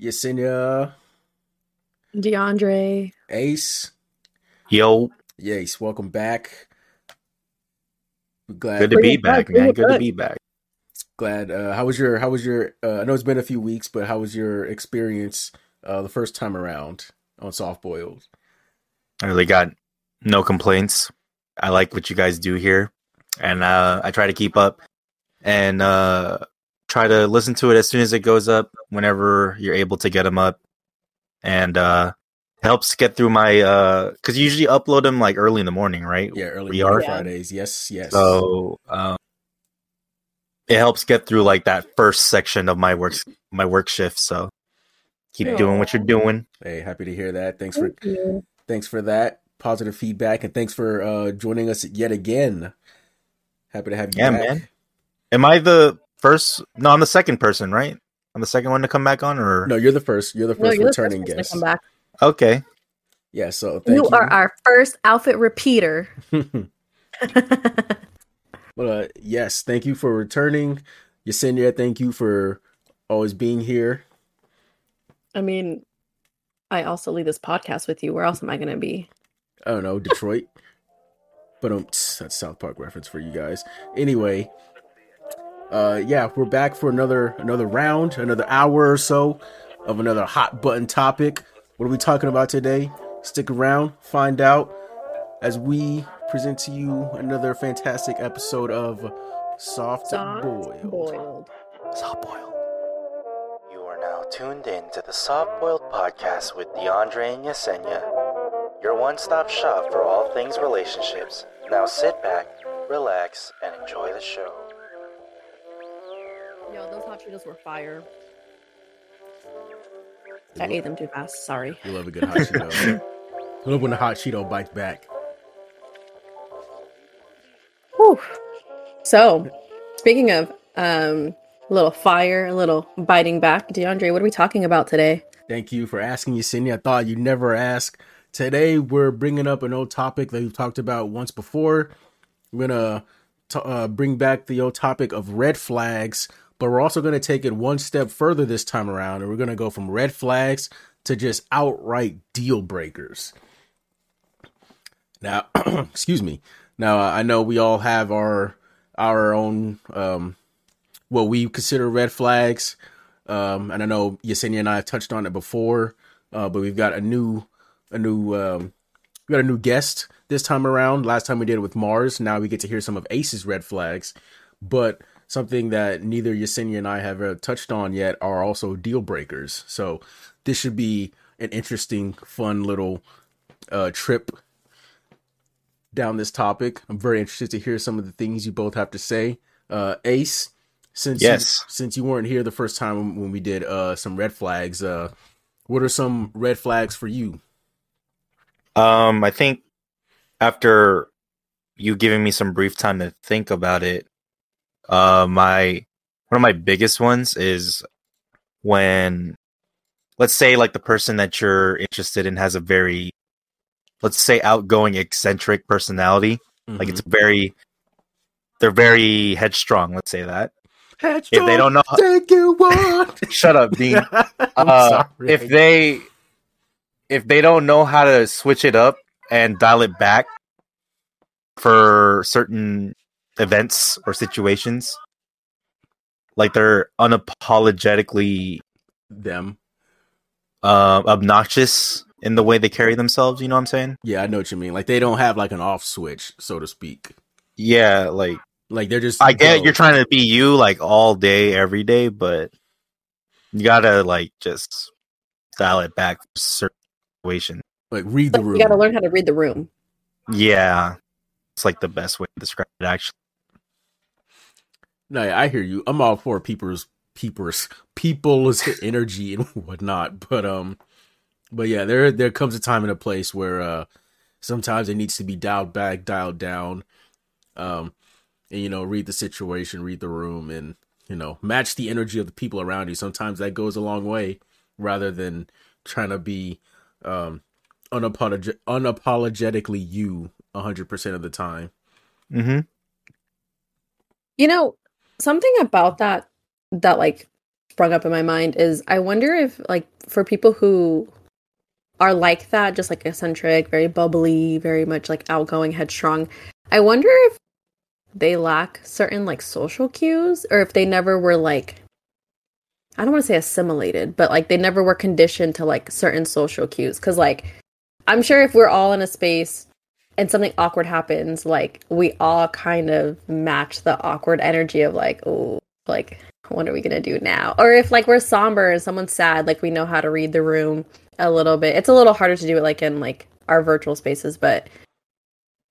Yesenia. DeAndre. Ace. Yo. Yes, welcome back. Glad Good to be back, man. Glad. How was your I know it's been a few weeks, but how was your experience the first time around on Softboiled? I really got no complaints. I like what you guys do here, and I try to keep up and try to listen to it as soon as it goes up, whenever you're able to get them up, and helps get through my because you usually upload them like early in the morning, right? Yeah, early on Fridays. Yes. So it helps get through like that first section of my work shift. So keep doing what you're doing. Hey, happy to hear that. Thanks for that. Positive feedback, and thanks for joining us yet again. Happy to have you back. Man. Am I the first? No, I'm the second person, right? I'm the second one to come back on, or no? You're the first. You're the first returning guest. To come back. Okay. Yeah. So thank you. You are our first outfit repeater. Well, yes. Thank you for returning, Yesenia. Thank you for always being here. I mean, I also lead this podcast with you. Where else am I going to be? I don't know, Detroit. But that's South Park reference for you guys. Anyway, we're back for another round, another hour or so of another hot button topic. What are we talking about today? Stick around, find out as we present to you another fantastic episode of Softboiled. Softboiled. You are now tuned in to the Softboiled podcast with DeAndre and Yesenia. Your one-stop shop for all things relationships. Now sit back, relax, and enjoy the show. Yo, those hot Cheetos were fire. I ate them too fast. Sorry. You love a good hot Cheeto. You love when the hot Cheeto bites back. Whew. So, speaking of a little fire, a little biting back, DeAndre, what are we talking about today? Thank you for asking, Yesenia. I thought you'd never ask. Today, we're bringing up an old topic that we've talked about once before. We're going to bring back the old topic of red flags, but we're also going to take it one step further this time around, and we're going to go from red flags to just outright deal breakers. Now, excuse me. Now, I know we all have our own, what we consider red flags. And I know Yesenia and I have touched on it before, but we've got a new guest this time around. Last time we did it with Mars. Now we get to hear some of Ace's red flags, but something that neither Yesenia and I have touched on yet are also deal breakers. So this should be an interesting, fun little trip down this topic. I'm very interested to hear some of the things you both have to say. Ace, since you weren't here the first time when we did some red flags, what are some red flags for you? I think after you giving me some brief time to think about it, one of my biggest ones is when, let's say, like the person that you're interested in has a very, let's say, outgoing, eccentric personality. Mm-hmm. Like they're very headstrong. Let's say that. Headstrong. If they don't know, take you on. Shut up, Dean. Sorry. If they don't know how to switch it up and dial it back for certain events or situations, like they're unapologetically them, obnoxious in the way they carry themselves. You know what I'm saying? Yeah, I know what you mean. Like they don't have like an off switch, so to speak. Yeah, like they're just. I get you're trying to be you like all day, every day, but you gotta like just dial it back for certain. Like read the room. You gotta learn how to read the room. Yeah, it's like the best way to describe it, actually. No, yeah, I hear you. I'm all for people's energy and whatnot, but yeah, there comes a time and a place where sometimes it needs to be dialed back, dialed down, and you know, read the situation, read the room, and you know, match the energy of the people around you. Sometimes that goes a long way, rather than trying to be unapologetically you 100% of the time. Mm-hmm. You know, something about that like sprung up in my mind is I wonder if, like, for people who are like that, just like eccentric, very bubbly, very much like outgoing, headstrong, I wonder if they lack certain like social cues, or if they never were like, I don't want to say assimilated, but like they never were conditioned to like certain social cues. Because like I'm sure if we're all in a space and something awkward happens, like we all kind of match the awkward energy of like, oh, like what are we gonna do now? Or if like we're somber and someone's sad, like we know how to read the room a little bit. It's a little harder to do it like in like our virtual spaces, but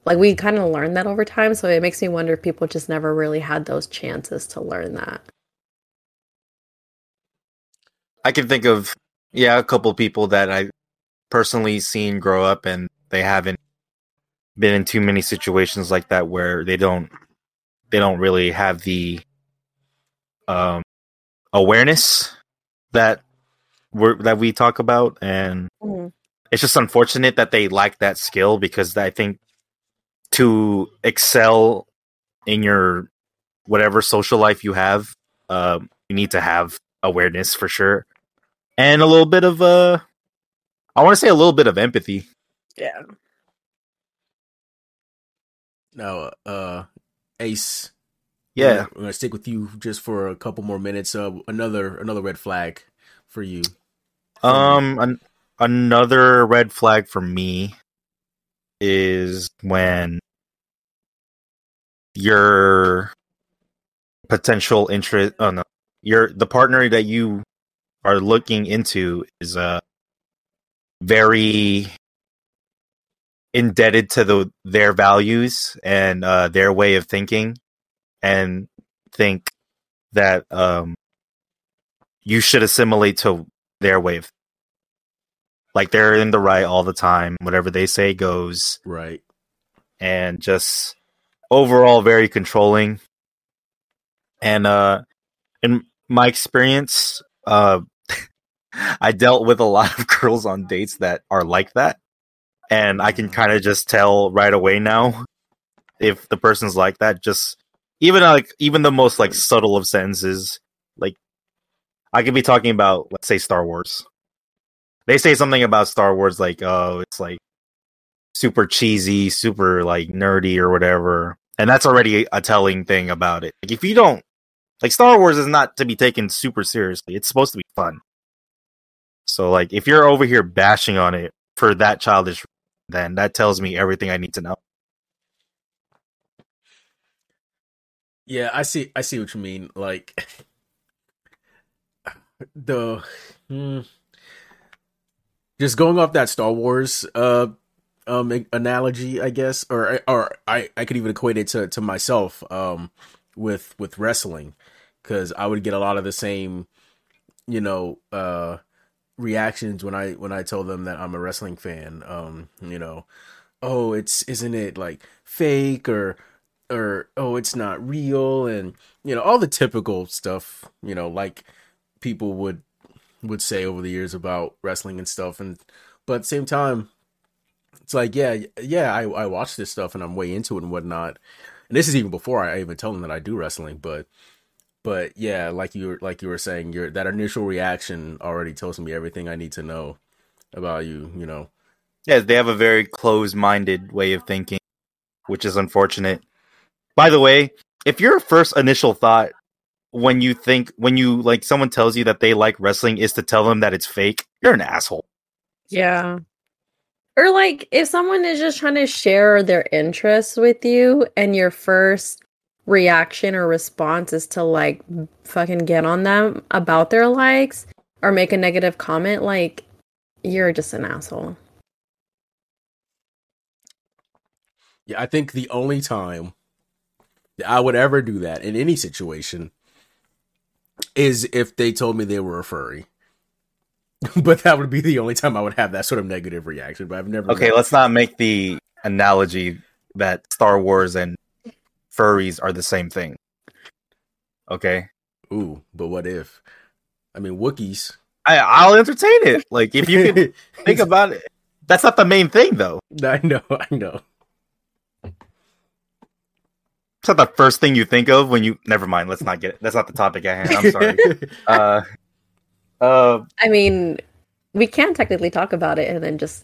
like we kind of learn that over time. So it makes me wonder if people just never really had those chances to learn that. I can think of, yeah, a couple of people that I personally seen grow up, and they haven't been in too many situations like that where they don't really have the awareness that we talk about, and it's just unfortunate that they lack that skill, because I think to excel in your whatever social life you have, you need to have awareness for sure, and a little bit of I want to say a little bit of empathy. Yeah. Now, Ace. Yeah, we're gonna stick with you just for a couple more minutes. Another red flag for you. Another red flag for me is when your potential interest, the partner that you are looking into is very indebted to their values and their way of thinking, and think that you should assimilate to their way of, like, they're in the right all the time, whatever they say goes, right? And just overall very controlling. And in my experience, I dealt with a lot of girls on dates that are like that, and I can kind of just tell right away now if the person's like that. Just even the most like subtle of sentences, like I could be talking about, let's say, Star Wars. They say something about Star Wars like, oh, it's like super cheesy, super like nerdy or whatever, and that's already a telling thing about it. Like, if you don't like Star Wars, is not to be taken super seriously. It's supposed to be fun. So like if you're over here bashing on it for that childish reason, then that tells me everything I need to know. Yeah, I see what you mean. Like just going off that Star Wars analogy, I guess, or I could even equate it to myself with wrestling, because I would get a lot of the same, reactions when I tell them that I'm a wrestling fan. Oh, isn't it like fake or oh, it's not real, and all the typical stuff like people would say over the years about wrestling and stuff. And but at the same time, it's like, yeah, I watch this stuff and I'm way into it and whatnot. And this is even before I even tell them that I do wrestling, but yeah, like you were saying, that initial reaction already tells me everything I need to know about you, Yeah, they have a very closed-minded way of thinking, which is unfortunate. By the way, if your first initial thought when you like someone tells you that they like wrestling is to tell them that it's fake, you're an asshole. Yeah. Or like if someone is just trying to share their interests with you and your first reaction or response is to like fucking get on them about their likes or make a negative comment, like you're just an asshole. Yeah, I think the only time that I would ever do that in any situation is if they told me they were a furry. But that would be the only time I would have that sort of negative reaction. But I've never. Okay, let's not make the analogy that Star Wars and furries are the same thing. Okay. Ooh, but what if? I mean, Wookiees. I'll entertain it. Like, if you can think about it, that's not the main thing, though. I know. It's not the first thing you think of when you. Never mind. Let's not get it. That's not the topic at hand. I'm sorry. I mean, we can technically talk about it and then just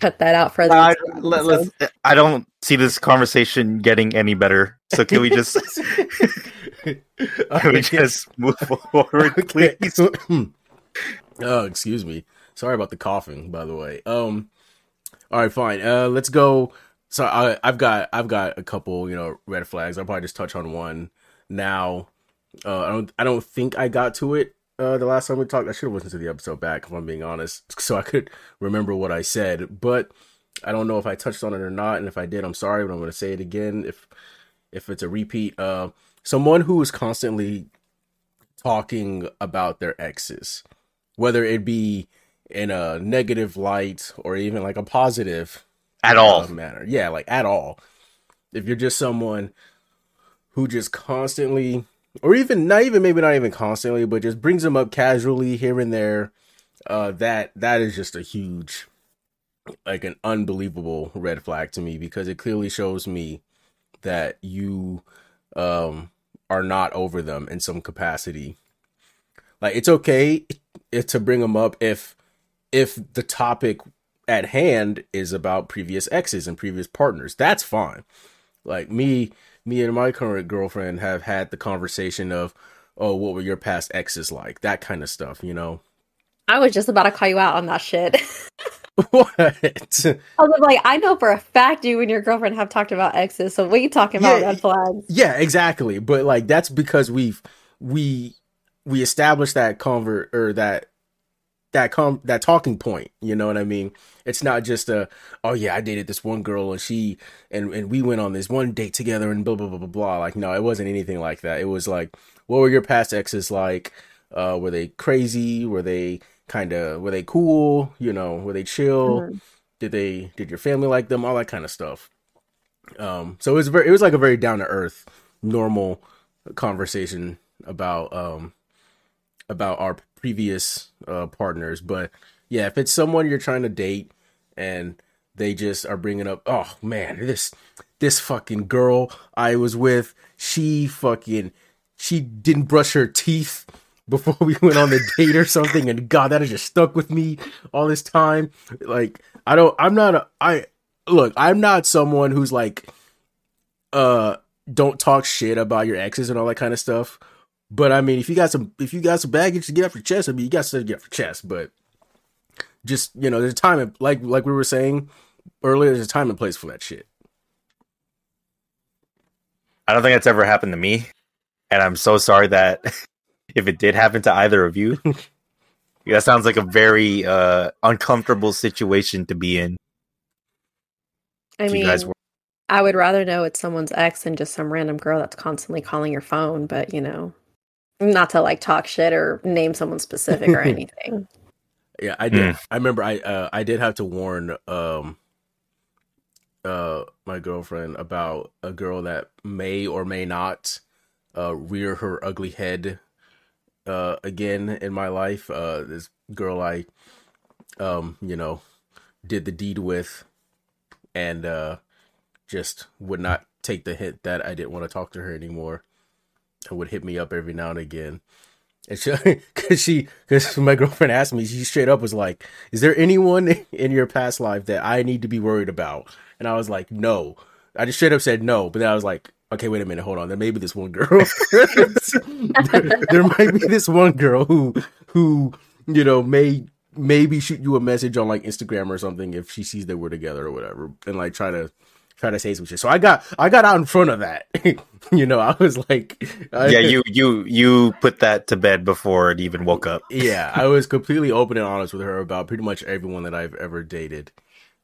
cut that out for the I don't see this conversation getting any better. So can we just? Can we just move forward, please? Oh, excuse me. Sorry about the coughing, by the way. All right, fine. Let's go. So I've got a couple, red flags. I'll probably just touch on one now. I don't think I got to it the last time we talked. I should have listened to the episode back, if I'm being honest, so I could remember what I said. But I don't know if I touched on it or not, and if I did, I'm sorry, but I'm going to say it again if it's a repeat. Someone who is constantly talking about their exes, whether it be in a negative light or even like a positive at all matter. Yeah, like at all. If you're just someone who just constantly, or even not even, maybe not even constantly, but just brings them up casually here and there, that is just a huge, like an unbelievable red flag to me, because it clearly shows me that you are not over them in some capacity. Like, it's okay to bring them up if the topic at hand is about previous exes and previous partners. That's fine. Like me and my current girlfriend have had the conversation of, oh, what were your past exes like? That kind of stuff, I was just about to call you out on that shit. What? I was like, I know for a fact you and your girlfriend have talked about exes, so what are you talking about, red flags? Yeah, exactly. But like, that's because we established that that talking point, you know what I mean? It's not just I dated this one girl and she and we went on this one date together and blah blah blah blah blah. Like, no, it wasn't anything like that. It was like, what were your past exes like? Were they crazy? Were they were they cool? Were they chill? Mm-hmm. Did your family like them? All that kind of stuff. So it was like a very down to earth, normal conversation about our previous partners. But yeah, if it's someone you're trying to date and they just are bringing up, oh man, this fucking girl I was with, she didn't brush her teeth before we went on the date or something, and God, that has just stuck with me all this time. Like, I'm not someone who's like, don't talk shit about your exes and all that kind of stuff. But I mean, if you got some baggage to get off your chest, I mean, you got stuff to get off your chest. But just, there's a time and, like we were saying earlier, there's a time and place for that shit. I don't think that's ever happened to me, and I'm so sorry that if it did happen to either of you, that sounds like a very uncomfortable situation to be in. I would rather know it's someone's ex than just some random girl that's constantly calling your phone, but not to like talk shit or name someone specific or anything. Yeah, I did. I remember I did have to warn my girlfriend about a girl that may or may not rear her ugly head again in my life. This girl I did the deed with, and just would not take the hint that I didn't want to talk to her anymore. It would hit me up every now and again. And because my girlfriend asked me, she straight up was like, is there anyone in your past life that I need to be worried about? And I was like, no. I just straight up said no. But then I was like, okay, wait a minute, hold on. There may be this one girl. there might be this one girl who maybe shoot you a message on like Instagram or something if she sees that we're together or whatever, and like try to say some shit. So I got out in front of that. I was like, you put that to bed before it even woke up. Yeah, I was completely open and honest with her about pretty much everyone that I've ever dated,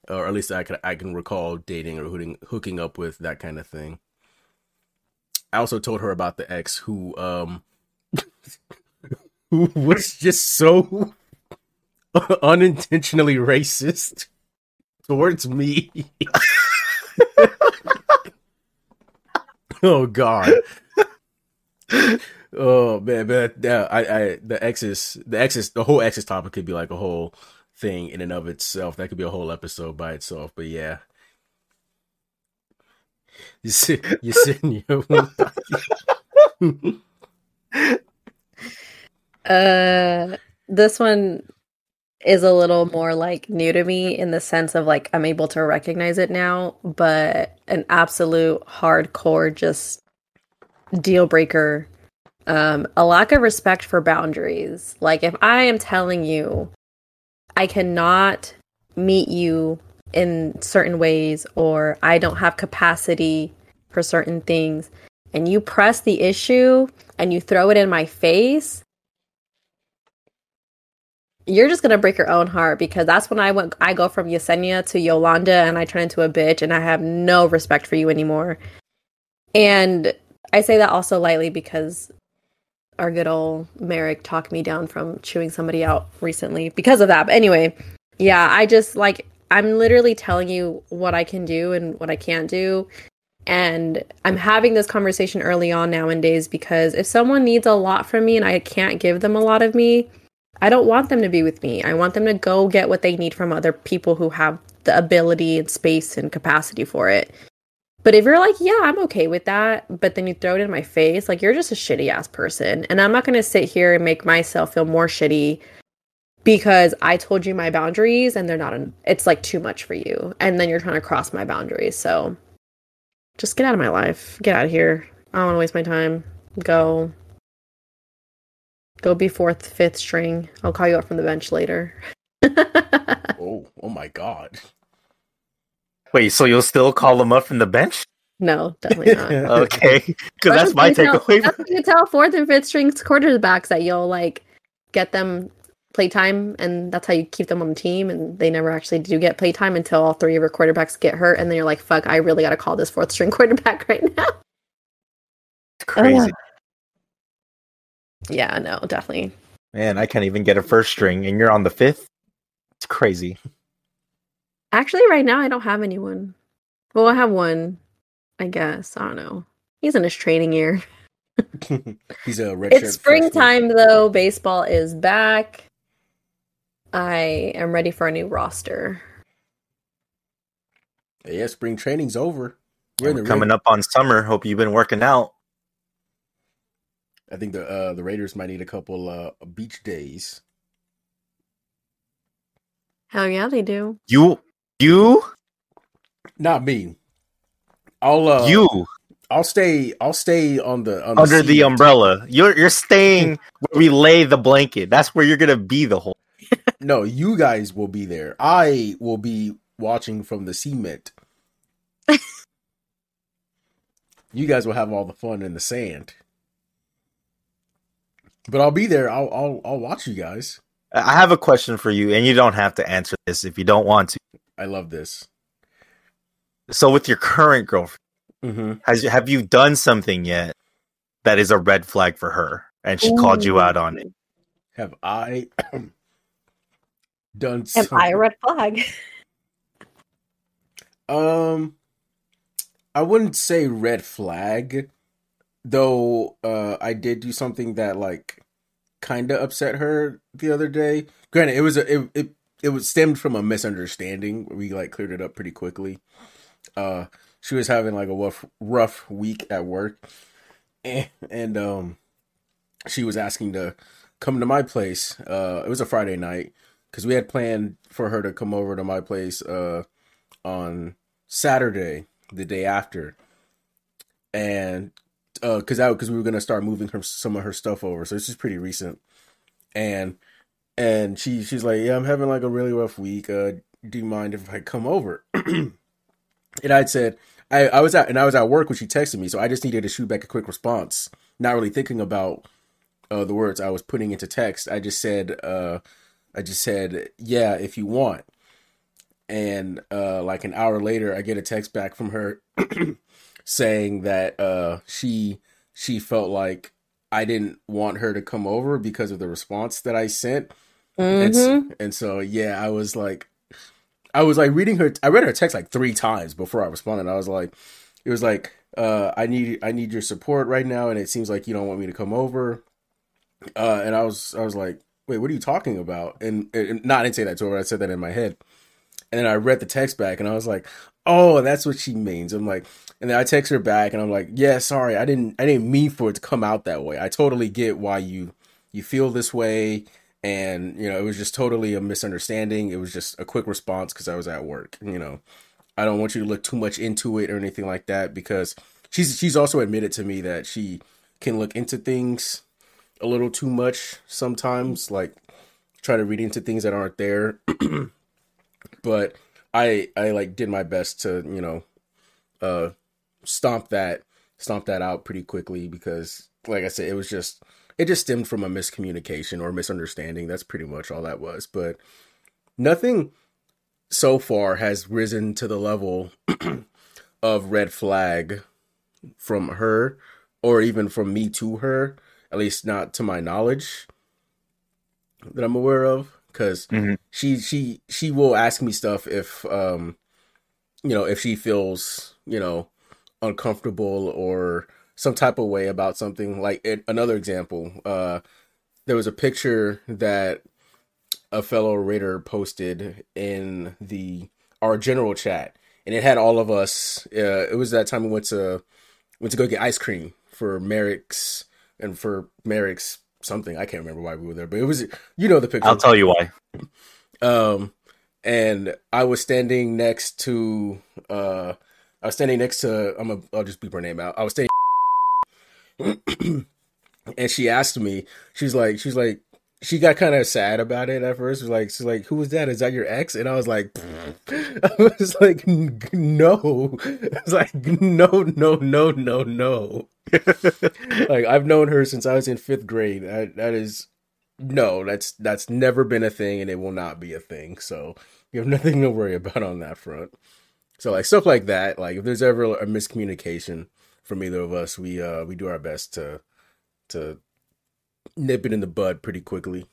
or at least I can recall dating or hooking up with, that kind of thing. I also told her about the ex who was just so unintentionally racist towards me. Oh God! Oh man, but the whole exes topic could be like a whole thing in and of itself. That could be a whole episode by itself. But yeah, Yesenia won't die. This one is a little more like new to me in the sense of like I'm able to recognize it now, but an absolute hardcore just deal breaker. A lack of respect for boundaries. Like if I am telling you I cannot meet you in certain ways or I don't have capacity for certain things and you press the issue and you throw it in my face, you're just going to break your own heart, because that's when I go from Yesenia to Yolanda and I turn into a bitch and I have no respect for you anymore. And I say that also lightly because our good old Merrick talked me down from chewing somebody out recently because of that. But anyway, yeah, I just like, I'm literally telling you what I can do and what I can't do. And I'm having this conversation early on nowadays because if someone needs a lot from me and I can't give them a lot of me, I don't want them to be with me. I want them to go get what they need from other people who have the ability and space and capacity for it. But if you're like, yeah, I'm okay with that, but then you throw it in my face, like you're just a shitty ass person. And I'm not going to sit here and make myself feel more shitty because I told you my boundaries and they're not, it's like too much for you. And then you're trying to cross my boundaries. So just get out of my life. Get out of here. I don't want to waste my time. Go be 4th, 5th string. I'll call you up from the bench later. oh my god. Wait, so you'll still call him up from the bench? No, definitely not. Okay, because that's my takeaway. That's what you tell 4th and 5th strings quarterbacks that you'll like get them playtime, and that's how you keep them on the team, and they never actually do get playtime until all 3 of your quarterbacks get hurt, and then you're like, fuck, I really got to call this 4th string quarterback right now. It's crazy. Yeah, no, definitely. Man, I can't even get a 1st string, and you're on the 5th? It's crazy. Actually, right now, I don't have anyone. Well, I have one, I guess. I don't know. He's in his training year. He's a redshirt. It's springtime, though. Baseball is back. I am ready for a new roster. Yeah, spring training's over. We're coming up on summer. Hope you've been working out. I think the Raiders might need a couple beach days. Hell yeah, they do. You? Not me. I'll stay on the under the umbrella. You're staying where we lay the blanket. That's where you're gonna be the whole. No, you guys will be there. I will be watching from the cement. You guys will have all the fun in the sand. But I'll be there. I'll watch you guys. I have a question for you, and you don't have to answer this if you don't want to. I love this. So with your current girlfriend, have you done something yet that is a red flag for her, and she called you out on it? Have I done something? Am I a red flag? I wouldn't say red flag, though I did do something that, like, kind of upset her the other day. Granted, it was stemmed from a misunderstanding. We like cleared it up pretty quickly. She was having like a rough week at work, and she was asking to come to my place. It was a Friday night because we had planned for her to come over to my place on Saturday, the day after, and. Because we were gonna start moving some of her stuff over, so this is pretty recent, and she's like, yeah, I'm having like a really rough week. Do you mind if I come over? And I'd said I was at work when she texted me, so I just needed to shoot back a quick response, not really thinking about the words I was putting into text. I just said yeah, if you want. And like an hour later, I get a text back from her. Saying that she felt like I didn't want her to come over because of the response that I sent. And so yeah, I was like reading her. I read her text like 3 times before I responded. I was like, it was like I need your support right now, and it seems like you don't want me to come over. And I was like, wait, what are you talking about? And I didn't say that to her. I said that in my head. And then I read the text back and I was like, oh, that's what she means. I'm like, and then I text her back and I'm like, yeah, sorry, I didn't mean for it to come out that way. I totally get why you feel this way. And, you know, it was just totally a misunderstanding. It was just a quick response because I was at work. You know, I don't want you to look too much into it or anything like that, because she's also admitted to me that she can look into things a little too much sometimes, like try to read into things that aren't there. But I like did my best to, you know, stomp that out pretty quickly, because like I said, it just stemmed from a miscommunication or misunderstanding. That's pretty much all that was. But nothing so far has risen to the level of red flag from her or even from me to her, at least not to my knowledge that I'm aware of. Cause she will ask me stuff if, you know, if she feels, you know, uncomfortable or some type of way about something. Like another example, there was a picture that a fellow raider posted in our general chat, and it had all of us. It was that time we went to go get ice cream for Merrick's and for Merrick's something. I can't remember why we were there, but it was, you know, the picture. I'll tell you why. And I was standing next to I'll just beep her name out. I was standing. And she asked me, she's like, she got kind of sad about it at first. She's like, who was that? Is that your ex? And I was like, no. I was like, no. Like, I've known her since I was in 5th grade. That's never been a thing, and it will not be a thing. So you have nothing to worry about on that front. So like stuff like that, like if there's ever a miscommunication from either of us, we do our best to nip it in the bud pretty quickly.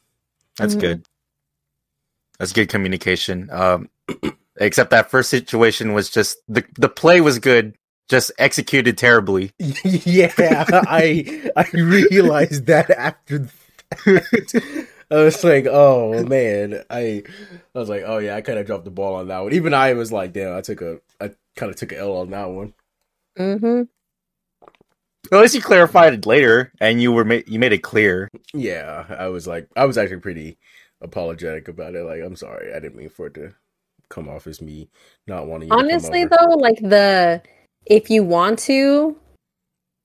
That's good. That's good communication. Except that first situation was just the play was good, just executed terribly. Yeah, I realized that after that. I was like, oh man, I was like, oh yeah, I kind of dropped the ball on that one. Even I was like, damn, I kind of took an L on that one. Mm-hmm. Well, at least you clarified it later, and you made it clear. Yeah, I was actually pretty apologetic about it. Like, I'm sorry, I didn't mean for it to come off as me not wanting. Honestly, though, like if you want to,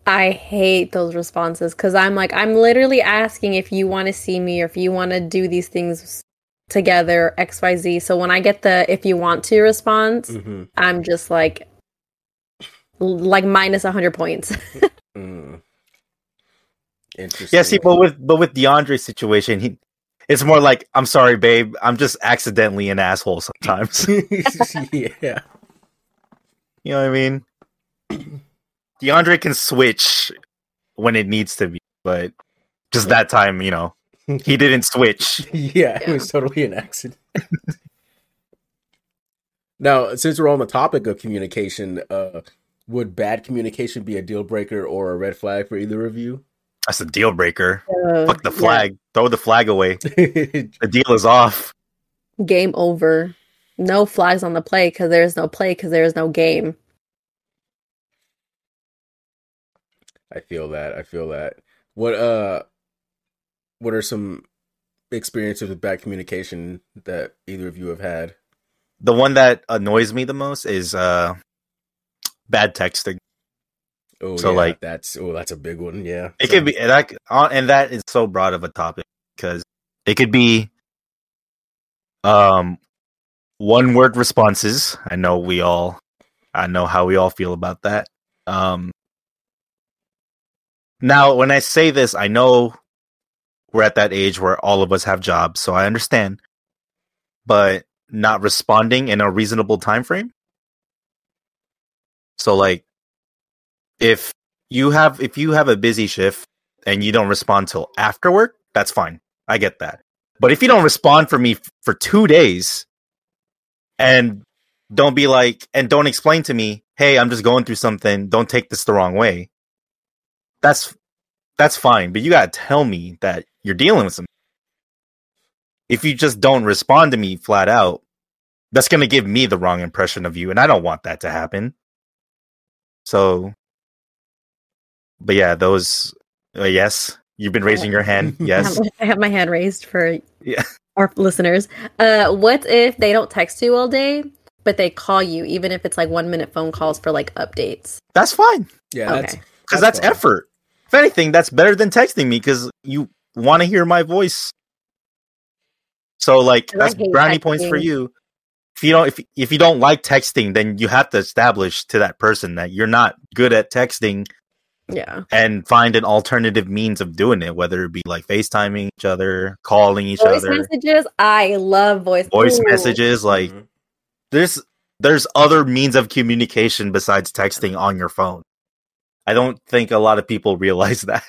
I hate those responses, because I'm like, I'm literally asking if you want to see me or if you want to do these things together, XYZ. So when I get the "if you want to" response, I'm just like, minus 100 points. Interesting. Yeah, see, but with DeAndre's situation, it's more like, I'm sorry, babe, I'm just accidentally an asshole sometimes. Yeah. You know what I mean? DeAndre can switch when it needs to be, but just that time, you know, he didn't switch. Yeah, it was totally an accident. Now, since we're on the topic of communication, would bad communication be a deal breaker or a red flag for either of you? That's a deal breaker. Fuck the flag. Yeah. Throw the flag away. The deal is off. Game over. No flags on the play, because there is no play, because there is no game. I feel that. What are some experiences with bad communication that either of you have had? The one that annoys me the most is bad texting. Oh, so yeah, like that's a big one. Yeah, it could be that, and that is so broad of a topic, because it could be one word responses. I know how we all feel about that. Now, when I say this, I know we're at that age where all of us have jobs, so I understand. But not responding in a reasonable time frame. So like, if you have a busy shift and you don't respond till after work, that's fine. I get that. But if you don't respond for me for 2 days and don't be like, and don't explain to me, hey, I'm just going through something, don't take this the wrong way, that's fine. But you gotta tell me that you're dealing with something. If you just don't respond to me flat out, that's going to give me the wrong impression of you, and I don't want that to happen. So, but yeah, those, yes, you've been raising your hand. Yes. I have my hand raised for our listeners. What if they don't text you all day, but they call you, even if it's like 1 minute phone calls for like updates? That's fine. Yeah. Okay. Because that's effort. If anything, that's better than texting me because you want to hear my voice. So like, that's brownie texting. Points for you. If you don't, if you don't like texting, then you have to establish to that person that you're not good at texting. Yeah. And find an alternative means of doing it, whether it be like FaceTiming each other, calling each other. Voice messages. I love voice messages. Like there's other means of communication besides texting on your phone. I don't think a lot of people realize that.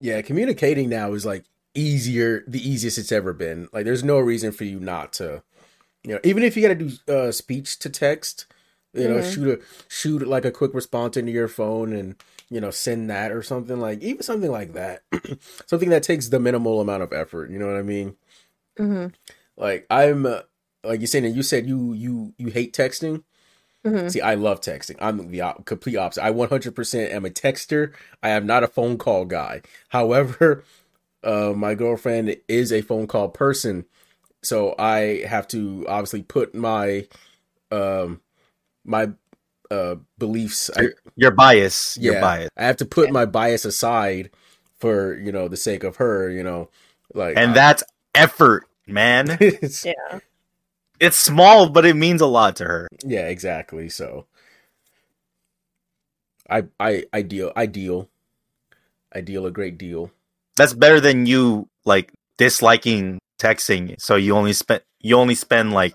Yeah, communicating now is like the easiest it's ever been. Like there's no reason for you not to, you know, even if you got to do speech to text, you know, shoot like a quick response into your phone and, you know, send that or something like, even something like that, something that takes the minimal amount of effort. You know what I mean? Mm-hmm. Like I'm like you said you hate texting. Mm-hmm. See, I love texting. I'm the complete opposite. I 100% am a texter. I am not a phone call guy. However, my girlfriend is a phone call person. So I have to obviously put my, my beliefs. Your bias. I have to put my bias aside for, you know, the sake of her, you know, like. And that's effort, man. It's small, but it means a lot to her. Yeah, exactly. So I deal a great deal. That's better than you like disliking texting. So you only spend like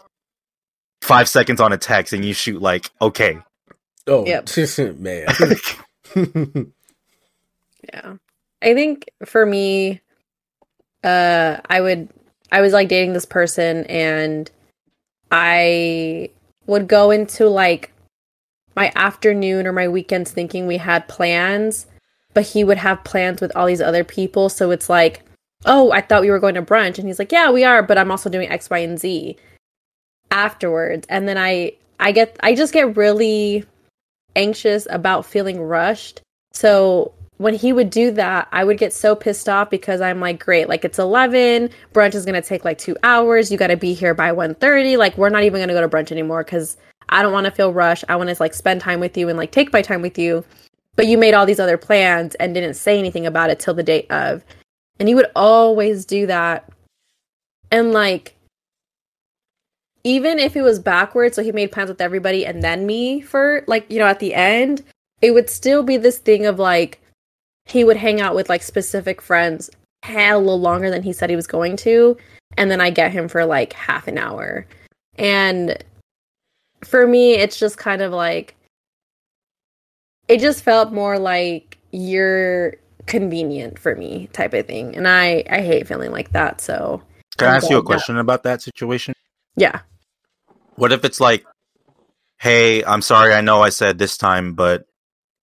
5 seconds on a text and you shoot like, okay. Oh, yep. Man. Yeah. I think for me, I was like dating this person and I would go into like my afternoon or my weekends thinking we had plans, but he would have plans with all these other people. So it's like, oh, I thought we were going to brunch. And he's like, yeah, we are, but I'm also doing X, Y, and Z afterwards. And then I just get really anxious about feeling rushed. So when he would do that, I would get so pissed off because I'm like, great, like it's 11, brunch is going to take like 2 hours. You got to be here by 1:30. Like we're not even going to go to brunch anymore because I don't want to feel rushed. I want to like spend time with you and like take my time with you. But you made all these other plans and didn't say anything about it till the day of. And he would always do that. And like, even if it was backwards, so he made plans with everybody and then me for like, you know, at the end, it would still be this thing of like, he would hang out with like specific friends hella longer than he said he was going to. And then I get him for like half an hour. And for me, it's just kind of like, it just felt more like you're convenient for me type of thing. And I hate feeling like that. So can I ask you a question about that situation? Yeah. What if it's like, hey, I'm sorry. I know I said this time, but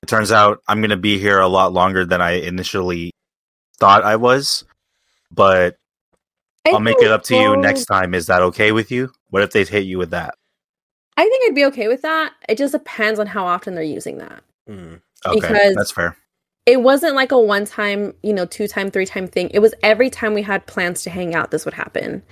it turns out I'm going to be here a lot longer than I initially thought I was, but I'll make it up to you next time. Is that okay with you? What if they hit you with that? I think I'd be okay with that. It just depends on how often they're using that. Mm. Okay, because that's fair. It wasn't like a one-time, you know, two-time, three-time thing. It was every time we had plans to hang out, this would happen.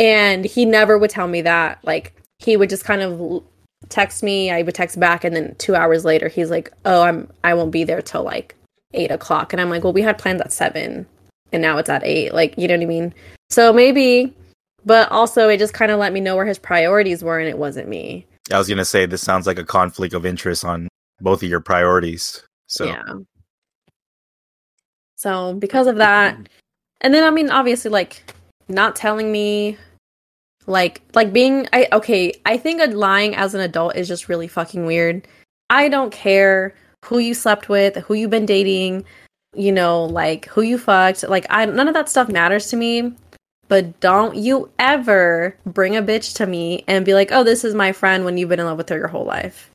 And he never would tell me that. Like, he would just kind of text me, I would text back, and then 2 hours later he's like, oh, I won't be there till like 8 o'clock. And I'm like, well, we had plans at 7 and now it's at 8. Like, you know what I mean? So maybe, but also it just kind of let me know where his priorities were, and it wasn't me. I was gonna say, this sounds like a conflict of interest on both of your priorities. So yeah. So because of that, and then I mean obviously like not telling me. Like being, I think lying as an adult is just really fucking weird. I don't care who you slept with, who you've been dating, you know, like who you fucked. Like, none of that stuff matters to me. But don't you ever bring a bitch to me and be like, oh, this is my friend, when you've been in love with her your whole life.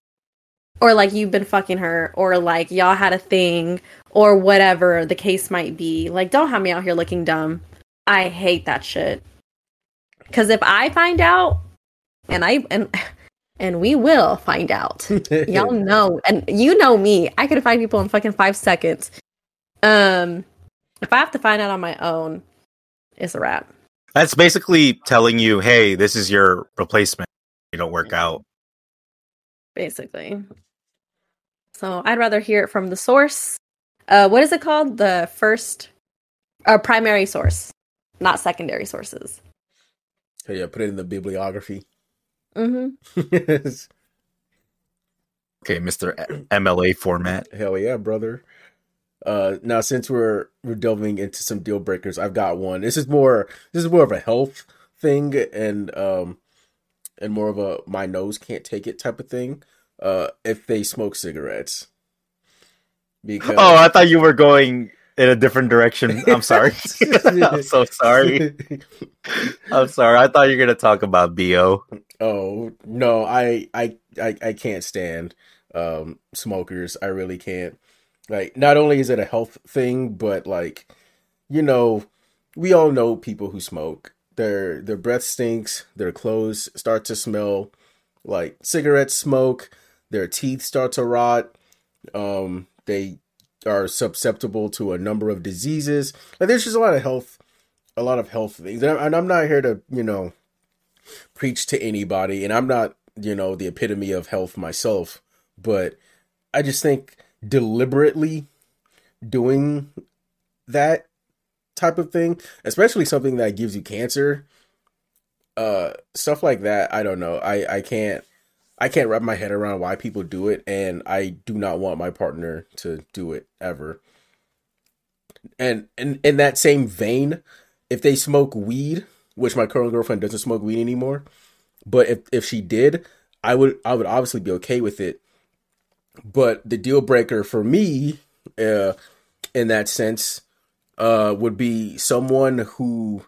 Or like you've been fucking her, or like y'all had a thing, or whatever the case might be. Like, don't have me out here looking dumb. I hate that shit. Because if I find out, And we will find out. Y'all know. And you know me. I could find people in fucking 5 seconds. If I have to find out on my own, it's a wrap. That's basically telling you, hey, this is your replacement. You don't work out. Basically. So I'd rather hear it from the source. What is it called? The first or primary source, not secondary sources. So yeah, put it in the bibliography. Mm-hmm. Yes. Okay, Mr. MLA format. Hell yeah, brother. Now, since we're delving into some deal breakers, I've got one. This is more of a health thing and more of a my nose can't take it type of thing. If they smoke cigarettes. Because... Oh, I thought you were going in a different direction. I'm sorry. I'm so sorry. I'm sorry. I thought you were going to talk about BO. Oh, no. I can't stand smokers. I really can't. Like, not only is it a health thing, but like, you know, we all know people who smoke. Their breath stinks. Their clothes start to smell like cigarette smoke. Their teeth start to rot. They are susceptible to a number of diseases. Like, there's just a lot of health things. And I'm not here to, you know, preach to anybody. And I'm not, you know, the epitome of health myself. But I just think deliberately doing that type of thing, especially something that gives you cancer, stuff like that. I don't know. I can't wrap my head around why people do it, and I do not want my partner to do it ever. And in that same vein, if they smoke weed, which my current girlfriend doesn't smoke weed anymore, but if she did, I would obviously be okay with it. But the deal breaker for me, in that sense, would be someone who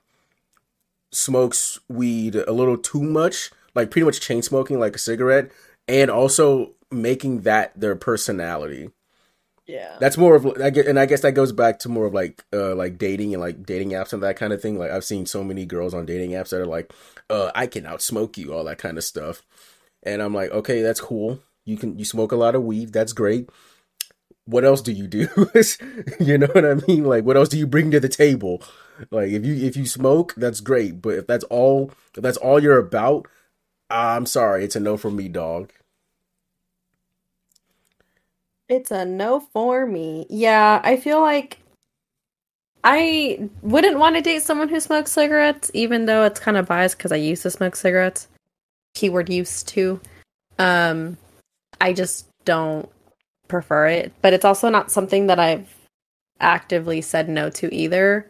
smokes weed a little too much, like pretty much chain smoking like a cigarette, and also making that their personality. Yeah. That's more of, I guess that goes back to more of like dating and like dating apps and that kind of thing. Like, I've seen so many girls on dating apps that are like, I can outsmoke you, all that kind of stuff. And I'm like, okay, that's cool. You smoke a lot of weed. That's great. What else do you do? You know what I mean? Like, what else do you bring to the table? Like, if you smoke, that's great. But if that's all you're about, I'm sorry, it's a no for me, dog. It's a no for me. Yeah, I feel like I wouldn't want to date someone who smokes cigarettes, even though it's kind of biased because I used to smoke cigarettes. Keyword used to. I just don't prefer it. But it's also not something that I've actively said no to either.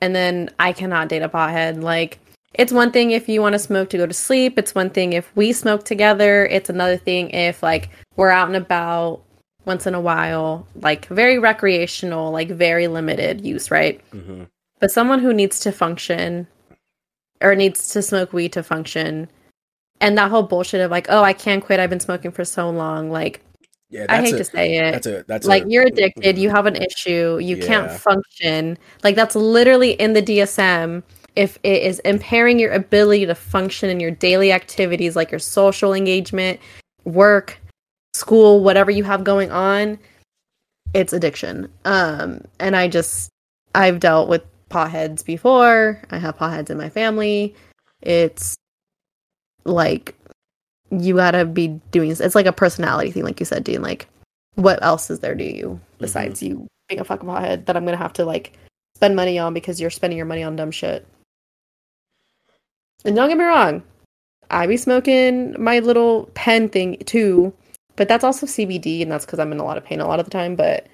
And then I cannot date a pothead. Like, it's one thing if you want to smoke to go to sleep. It's one thing if we smoke together. It's another thing if, like, we're out and about once in a while. Like, very recreational, like, very limited use, right? Mm-hmm. But someone who needs to function or needs to smoke weed to function, and that whole bullshit of, like, oh, I can't quit. I've been smoking for so long. Like, yeah, I hate to say it. That's you're addicted. You have an issue. You can't function. Like, that's literally in the DSM. If it is impairing your ability to function in your daily activities, like your social engagement, work, school, whatever you have going on, it's addiction. And I've dealt with potheads before. I have potheads in my family. It's like, you gotta be doing this. It's like a personality thing, like you said, Dean. Like, what else is there to you besides you being a fucking pothead that I'm gonna have to, like, spend money on because you're spending your money on dumb shit? And don't get me wrong, I be smoking my little pen thing too, but that's also CBD, and that's because I'm in a lot of pain a lot of the time. But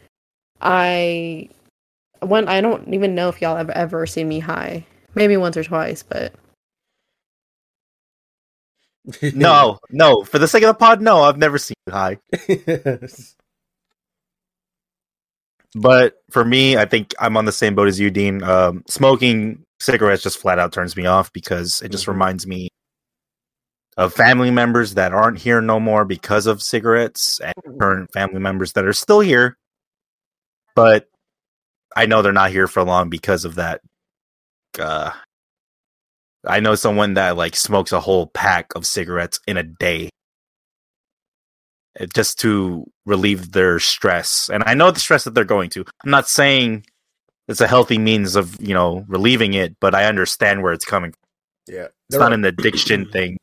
I don't even know if y'all have ever seen me high. Maybe once or twice, but no. For the sake of the pod, no, I've never seen you high. But for me, I think I'm on the same boat as you, Dean. Smoking cigarettes just flat out turns me off because it just reminds me of family members that aren't here no more because of cigarettes, and current family members that are still here, but I know they're not here for long because of that I know someone that like smokes a whole pack of cigarettes in a day just to relieve their stress. And I know the stress that they're going to. I'm not saying it's a healthy means of, you know, relieving it, but I understand where it's coming from. Yeah. It's not an addiction thing.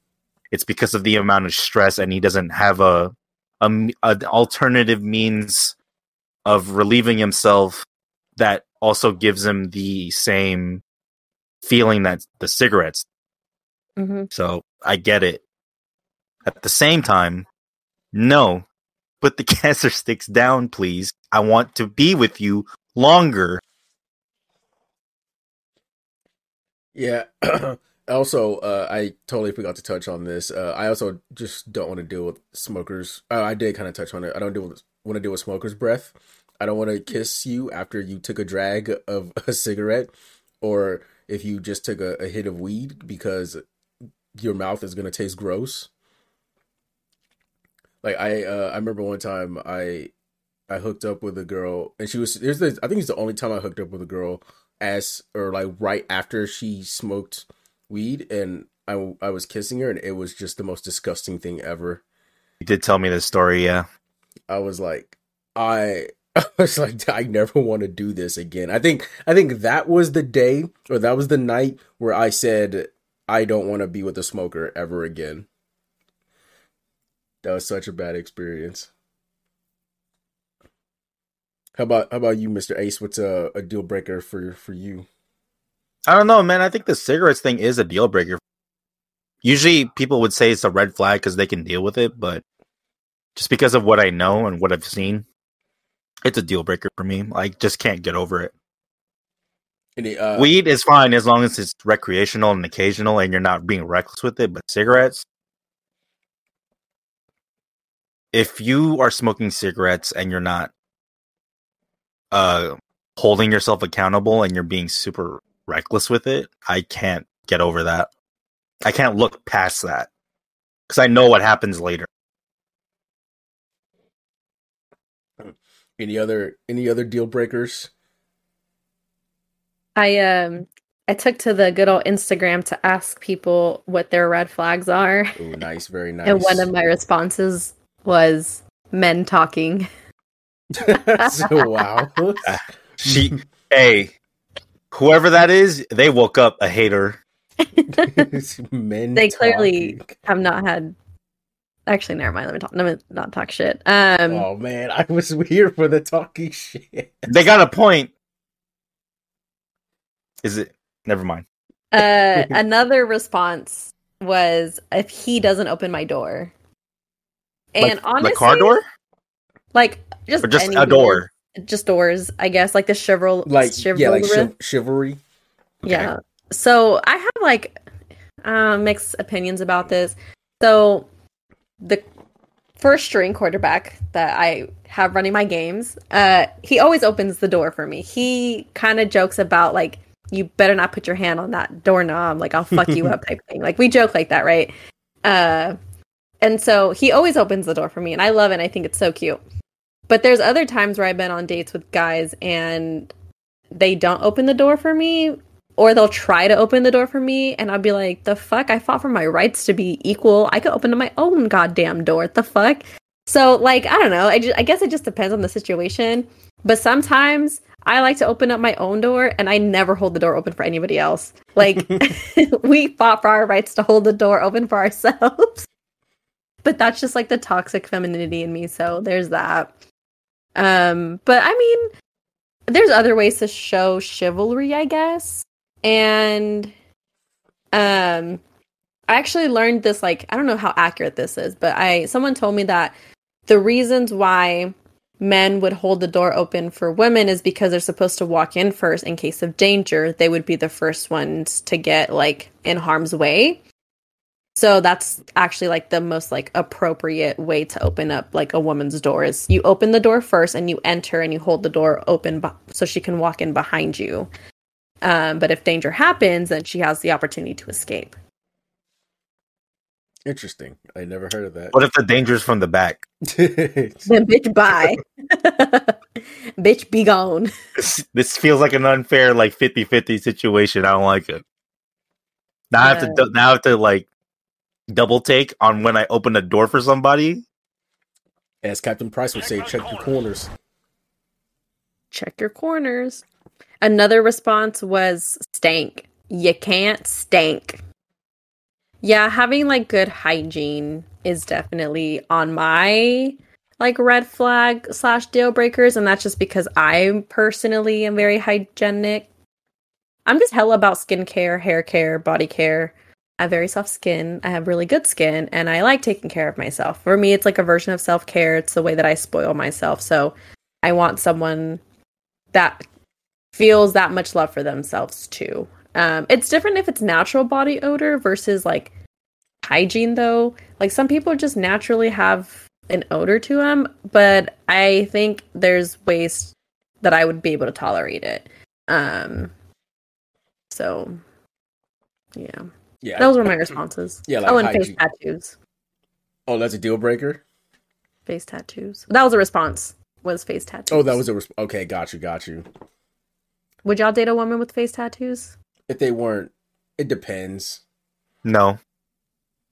It's because of the amount of stress, and he doesn't have an alternative means of relieving himself that also gives him the same feeling that the cigarettes. Mm-hmm. So I get it. At the same time, no, put the cancer sticks down, please. I want to be with you longer. Yeah. Also, I totally forgot to touch on this. I also just don't want to deal with smokers. I did kind of touch on it. I don't want to deal with smokers' breath. I don't want to kiss you after you took a drag of a cigarette, or if you just took a hit of weed, because your mouth is going to taste gross. Like I remember one time I hooked up with a girl, and she was I think it's the only time I hooked up with a girl right after she smoked weed, and I was kissing her, and it was just the most disgusting thing ever. You did tell me this story, yeah. I was like, I never want to do this again. I think that was the day, or that was the night, where I said I don't want to be with a smoker ever again. That was such a bad experience. How about you, Mr. Ace? What's a deal breaker for you? I don't know, man. I think the cigarettes thing is a deal breaker. Usually people would say it's a red flag because they can deal with it, but just because of what I know and what I've seen, it's a deal breaker for me. I just can't get over it. Weed is fine as long as it's recreational and occasional and you're not being reckless with it, but cigarettes? If you are smoking cigarettes and you're not holding yourself accountable and you're being super reckless with it, I can't get over that. I can't look past that because I know what happens later. Any other deal breakers? I took to the good old Instagram to ask people what their red flags are. Ooh, nice, very nice. And one of my responses was men talking. So, wow. Whoever that is, they woke up a hater. Men they clearly talking. Have not had. Actually, never mind. Let me not talk shit. Oh man, I was here for the talking shit. They got a point. Is it? Never mind. Another response was, if he doesn't open my door, and honestly, the car door, like just a door, just doors, I guess, like the chivalry. Okay. Yeah. So I have like mixed opinions about this. So. The first string quarterback that I have running my games, he always opens the door for me. He kind of jokes about, like, you better not put your hand on that doorknob, like, I'll fuck you up type thing. Like, we joke like that, right? And so he always opens the door for me, and I love it, and I think it's so cute. But there's other times where I've been on dates with guys, and they don't open the door for me, or they'll try to open the door for me, and I'll be like, the fuck? I fought for my rights to be equal. I could open my own goddamn door. What the fuck? So, like, I don't know. I guess it just depends on the situation. But sometimes I like to open up my own door, and I never hold the door open for anybody else. Like, we fought for our rights to hold the door open for ourselves. But that's just, like, the toxic femininity in me. So there's that. But, I mean, there's other ways to show chivalry, I guess. And I actually learned this, like, I don't know how accurate this is, but someone told me that the reasons why men would hold the door open for women is because they're supposed to walk in first in case of danger. They would be the first ones to get, like, in harm's way. So that's actually, like, the most, like, appropriate way to open up, like, a woman's door is you open the door first and you enter and you hold the door open so she can walk in behind you. But if danger happens, then she has the opportunity to escape. Interesting. I never heard of that. What if the danger's from the back? Then bitch, bye. Bitch, be gone. This feels like an unfair, like, 50-50 situation. I don't like it. Now I have to like double take on when I open a door for somebody. As Captain Price would say, check your corners. Check your corners. Another response was stank. You can't stank. Yeah, having like good hygiene is definitely on my like red flag / deal breakers, and that's just because I personally am very hygienic. I'm just hella about skincare, hair care, body care. I have very soft skin. I have really good skin, and I like taking care of myself. For me, it's like a version of self-care. It's the way that I spoil myself. So I want someone that feels that much love for themselves too. It's different if it's natural body odor versus like hygiene, though. Like some people just naturally have an odor to them, but I think there's ways that I would be able to tolerate it. So, yeah. Yeah. Those were my responses. Yeah, like and face tattoos. Oh, that's a deal breaker? Face tattoos. That was a response, was face tattoos. Oh, that was a response. Okay, got you. Would y'all date a woman with face tattoos? If they weren't, it depends. No.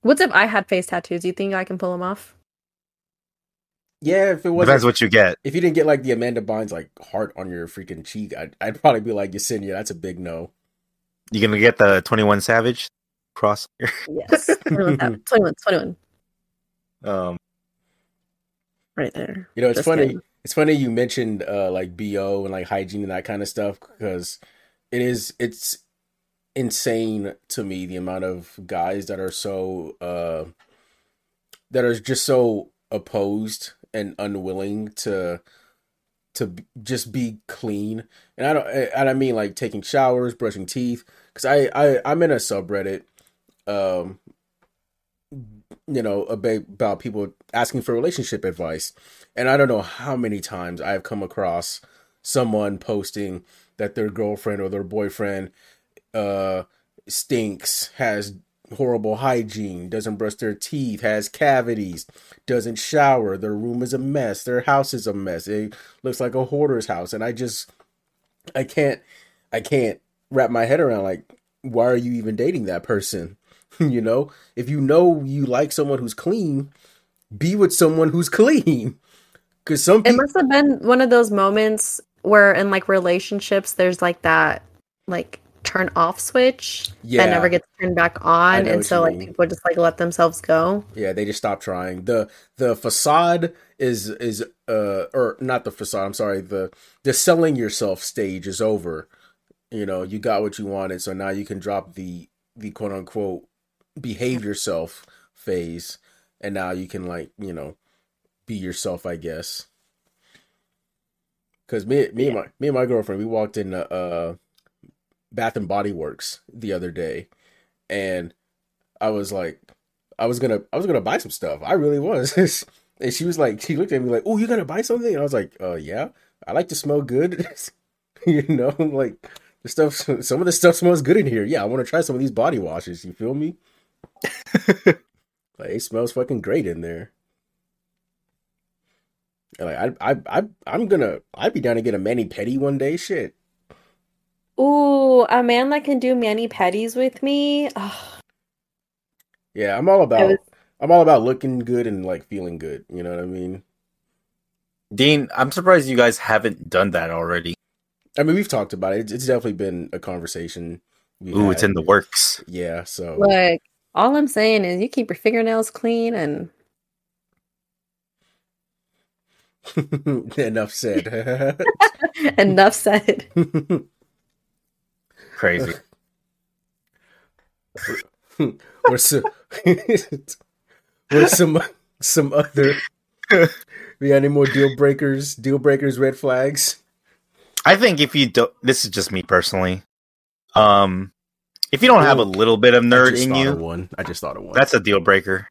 What's if I had face tattoos? Do you think I can pull them off? Yeah, if it wasn't. Depends what you get. If you didn't get like the Amanda Bynes like heart on your freaking cheek, I'd probably be like, Yesenia, that's a big no. You gonna get the 21 Savage cross? Yes, 21. Right there. You know, it's just funny. Kidding. It's funny you mentioned like BO and like hygiene and that kind of stuff, because it's insane to me the amount of guys that are so that are just so opposed and unwilling to just be clean. And I mean like taking showers, brushing teeth, because I'm in a subreddit, you know, about people asking for relationship advice. And I don't know how many times I've come across someone posting that their girlfriend or their boyfriend stinks, has horrible hygiene, doesn't brush their teeth, has cavities, doesn't shower, their room is a mess, their house is a mess, it looks like a hoarder's house. And I can't wrap my head around, like, why are you even dating that person? You know, if you know you like someone who's clean, be with someone who's clean. Because it must have been one of those moments where in like relationships there's like that like turn off switch that never gets turned back on, and so like people just like let themselves go. Yeah, they just stop trying. The facade is or not the facade, I'm sorry, the selling yourself stage is over. You know, you got what you wanted, so now you can drop the quote unquote behave yourself phase, and now you can, like, you know, be yourself, I guess. Because me and my girlfriend, we walked in Bath and Body Works the other day, and I was like, I was gonna buy some stuff. I really was. And she was like, she looked at me like, "Oh, you gonna buy something?" And I was like, "Yeah, I like to smell good." You know, like the stuff. Some of the stuff smells good in here. Yeah, I want to try some of these body washes. You feel me? Like, it smells fucking great in there. And like, I'd be down to get a mani-pedi one day. Shit. Ooh, a man that can do mani-pedis with me. Oh. Yeah, I'm all about looking good and like feeling good. You know what I mean? Dean, I'm surprised you guys haven't done that already. I mean, we've talked about it. It's definitely been a conversation. Ooh, it's in the works. Yeah, so like all I'm saying is you keep your fingernails clean and. Enough said. Enough said. Crazy. Or some other. We got any more deal breakers, red flags? I think if you don't, this is just me personally. If you don't have a little bit of nerd in you, I just thought of one. That's a deal breaker.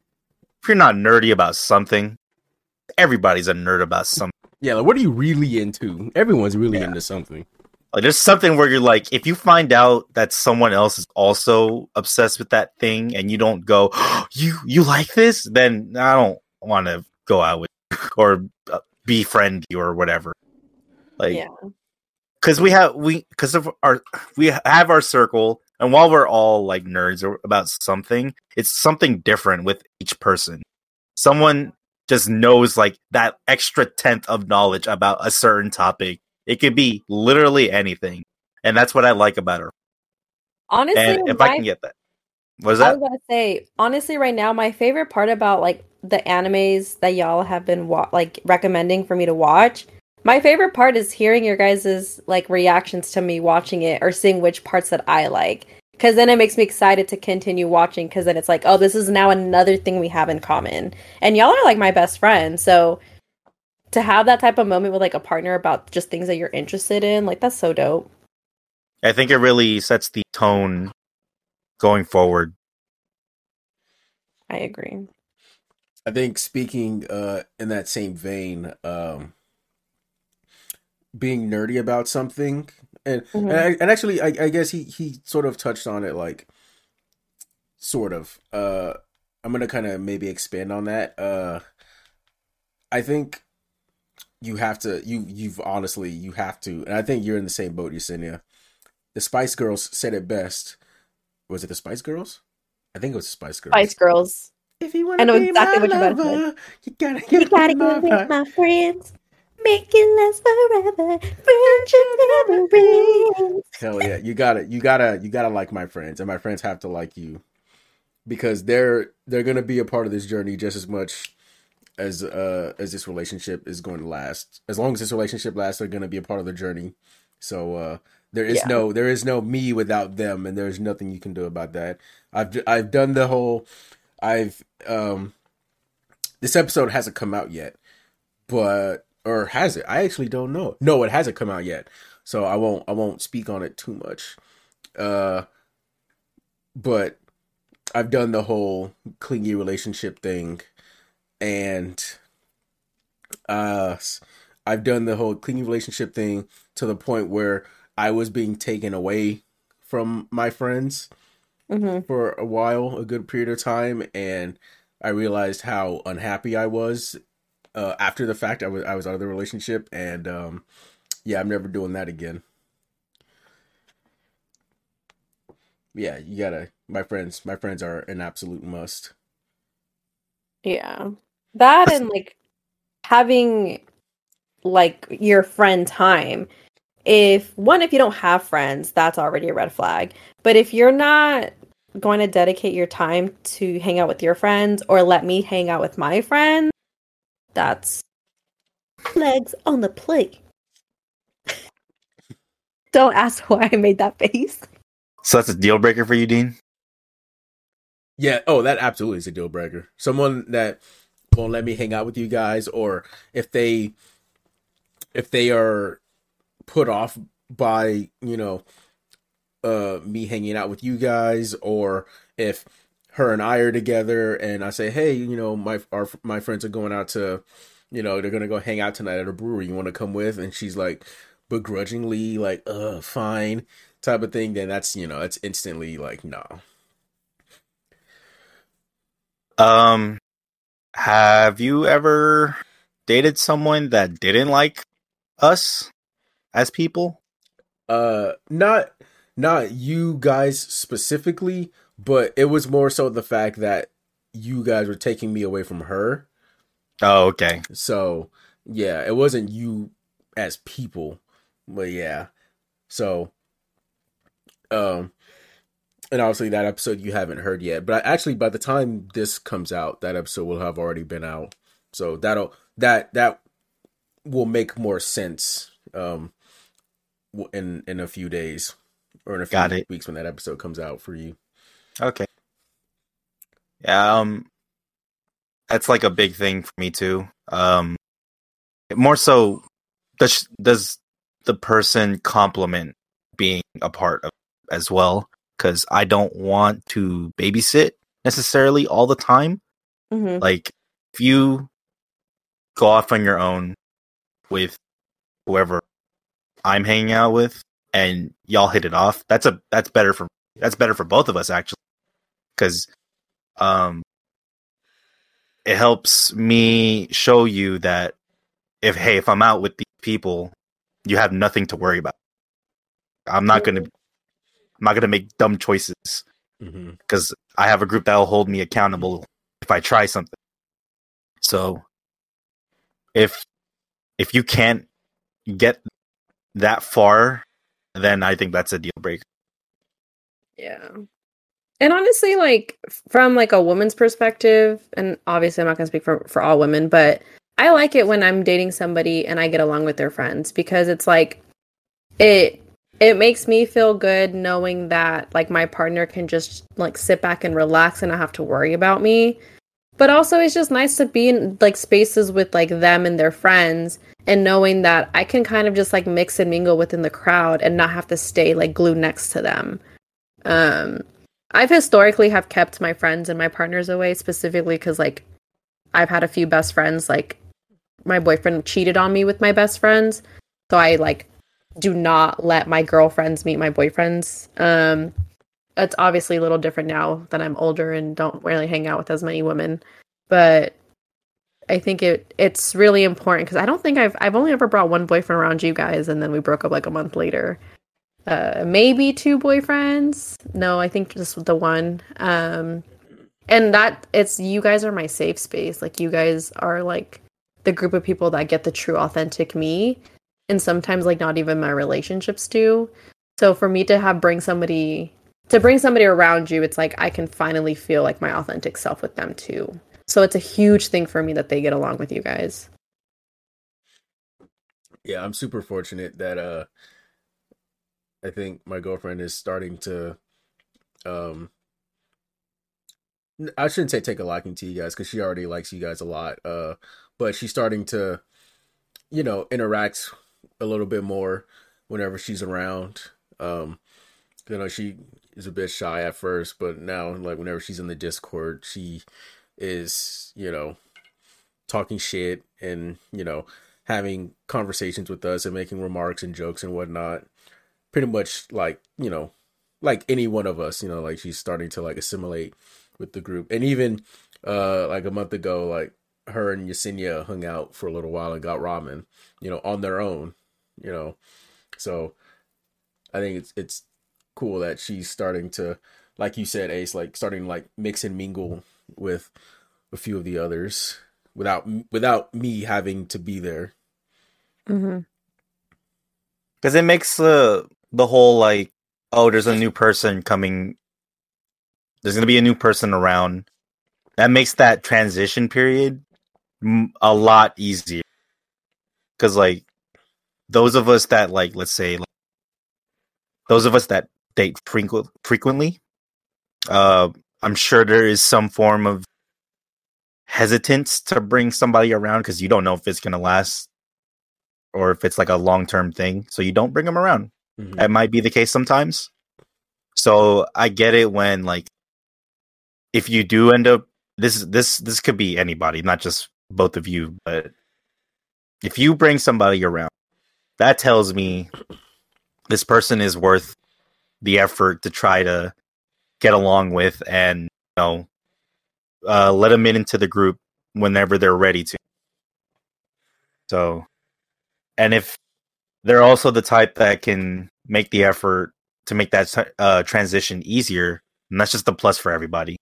If you're not nerdy about something, everybody's a nerd about something. Yeah, like, what are you really into? Everyone's really into something. Like, there's something where you're like, if you find out that someone else is also obsessed with that thing, and you don't go, oh, you like this, then I don't want to go out with you or befriend you or whatever. Like, because we have our circle, And while we're all like nerds about something, it's something different with each person. Someone just knows like that extra tenth of knowledge about a certain topic. It could be literally anything. And that's what I like about her. Honestly, and if I can get that. What is that? I was going to say, honestly, right now, my favorite part about like the animes that y'all have been recommending for me to watch, my favorite part is hearing your guys' like reactions to me watching it or seeing which parts that I like. Because then it makes me excited to continue watching, because then it's like, oh, this is now another thing we have in common. And y'all are like my best friend. So to have that type of moment with like a partner about just things that you're interested in, like that's so dope. I think it really sets the tone going forward. I agree. I think speaking in that same vein, being nerdy about something, and actually, I guess he sort of touched on it, like, sort of. I'm going to kind of maybe expand on that. I think you have to, you have to, and I think you're in the same boat, Yesenia. The Spice Girls said it best. Was it the Spice Girls? I think it was the Spice Girls. Spice Girls. If you want to be exactly my lover, you gotta get my friends. Make it last forever. Friendship never ends. Hell yeah, you gotta like my friends, and my friends have to like you, because they're gonna be a part of this journey just as much as this relationship is going to last. As long as this relationship lasts, they're gonna be a part of the journey. So. There is no me without them, and there's nothing you can do about that. I've done the whole, this episode hasn't come out yet, or has it? I actually don't know. No, it hasn't come out yet, so I won't speak on it too much. But I've done the whole clingy relationship thing, and I've done the whole clingy relationship thing to the point where I was being taken away from my friends for a while, a good period of time, and I realized how unhappy I was after the fact. I was out of the relationship, and I'm never doing that again. Yeah, you gotta. My friends are an absolute must. Yeah, that and like having like your friend time. If you don't have friends, that's already a red flag. But if you're not going to dedicate your time to hang out with your friends or let me hang out with my friends, that's flags on the plate. Don't ask why I made that face. So that's a deal breaker for you, Dean? Yeah. Oh, that absolutely is a deal breaker. Someone that won't let me hang out with you guys, or if they are put off by, me hanging out with you guys, or if her and I are together and I say, hey, my friends are going out to, they're going to go hang out tonight at a brewery. You want to come with? And she's like begrudgingly like, fine type of thing. Then that's, it's instantly like, no. Have you ever dated someone that didn't like us? As people? Not you guys specifically, but it was more so the fact that you guys were taking me away from her. Oh, okay. So, yeah, it wasn't you as people, but yeah. So, and obviously that episode you haven't heard yet, but actually by the time this comes out, that episode will have already been out. So that will make more sense, in a few days or in a few weeks when that episode comes out for you. Okay. Yeah, that's like a big thing for me too. More so, does the person compliment being a part of it as well? Because I don't want to babysit necessarily all the time. Mm-hmm. Like if you go off on your own with whoever I'm hanging out with, and y'all hit it off. That's better for both of us actually, because it helps me show you that if I'm out with these people, you have nothing to worry about. I'm not going to I'm not going to make dumb choices because I have a group that will hold me accountable if I try something. So if you can't get that far, then I think that's a deal breaker. Yeah. And honestly, like, from like a woman's perspective, and obviously I'm not going to speak for all women, but I like it when I'm dating somebody and I get along with their friends, because it's like, it makes me feel good knowing that like my partner can just like sit back and relax and not have to worry about me. But also it's just nice to be in like spaces with like them and their friends, and knowing that I can kind of just like mix and mingle within the crowd and not have to stay like glued next to them. I've historically have kept my friends and my partners away, specifically because like I've had a few best friends, like my boyfriend cheated on me with my best friends. So I like do not let my girlfriends meet my boyfriends. It's obviously a little different now that I'm older and don't really hang out with as many women, but I think it's really important, because I don't think I've only ever brought one boyfriend around you guys, and then we broke up like a month later. Maybe two boyfriends. No, I think just the one. And that it's, you guys are my safe space. Like, you guys are like the group of people that get the true authentic me, and sometimes like not even my relationships do. So for me to bring somebody around you, it's like I can finally feel like my authentic self with them too. So it's a huge thing for me that they get along with you guys. Yeah, I'm super fortunate that I think my girlfriend is starting to I shouldn't say take a liking to you guys, because she already likes you guys a lot, but she's starting to, you know, interact a little bit more whenever she's around. You know, she is a bit shy at first, but now like whenever she's in the Discord, she is, you know, talking shit and, you know, having conversations with us and making remarks and jokes and whatnot. Pretty much like, you know, like any one of us, you know, like she's starting to like assimilate with the group. And even like a month ago, like her and Yesenia hung out for a little while and got ramen, you know, on their own, you know. So I think it's cool that she's starting to, like you said, Ace, like starting to like mix and mingle with a few of the others without me having to be there. Mm-hmm. Because it makes the whole like, oh, there's a new person coming, there's gonna be a new person around, that makes that transition period a lot easier. Because like those of us that like, let's say like, those of us that date frequently, I'm sure there is some form of hesitance to bring somebody around, because you don't know if it's gonna last or if it's like a long-term thing, so you don't bring them around. Mm-hmm. That might be the case sometimes. So I get it when like, if you do end up, this could be anybody, not just both of you, but if you bring somebody around, that tells me this person is worth the effort to try to get along with, and you know, let them into the group whenever they're ready to. So, and if they're also the type that can make the effort to make that transition easier, and that's just a plus for everybody.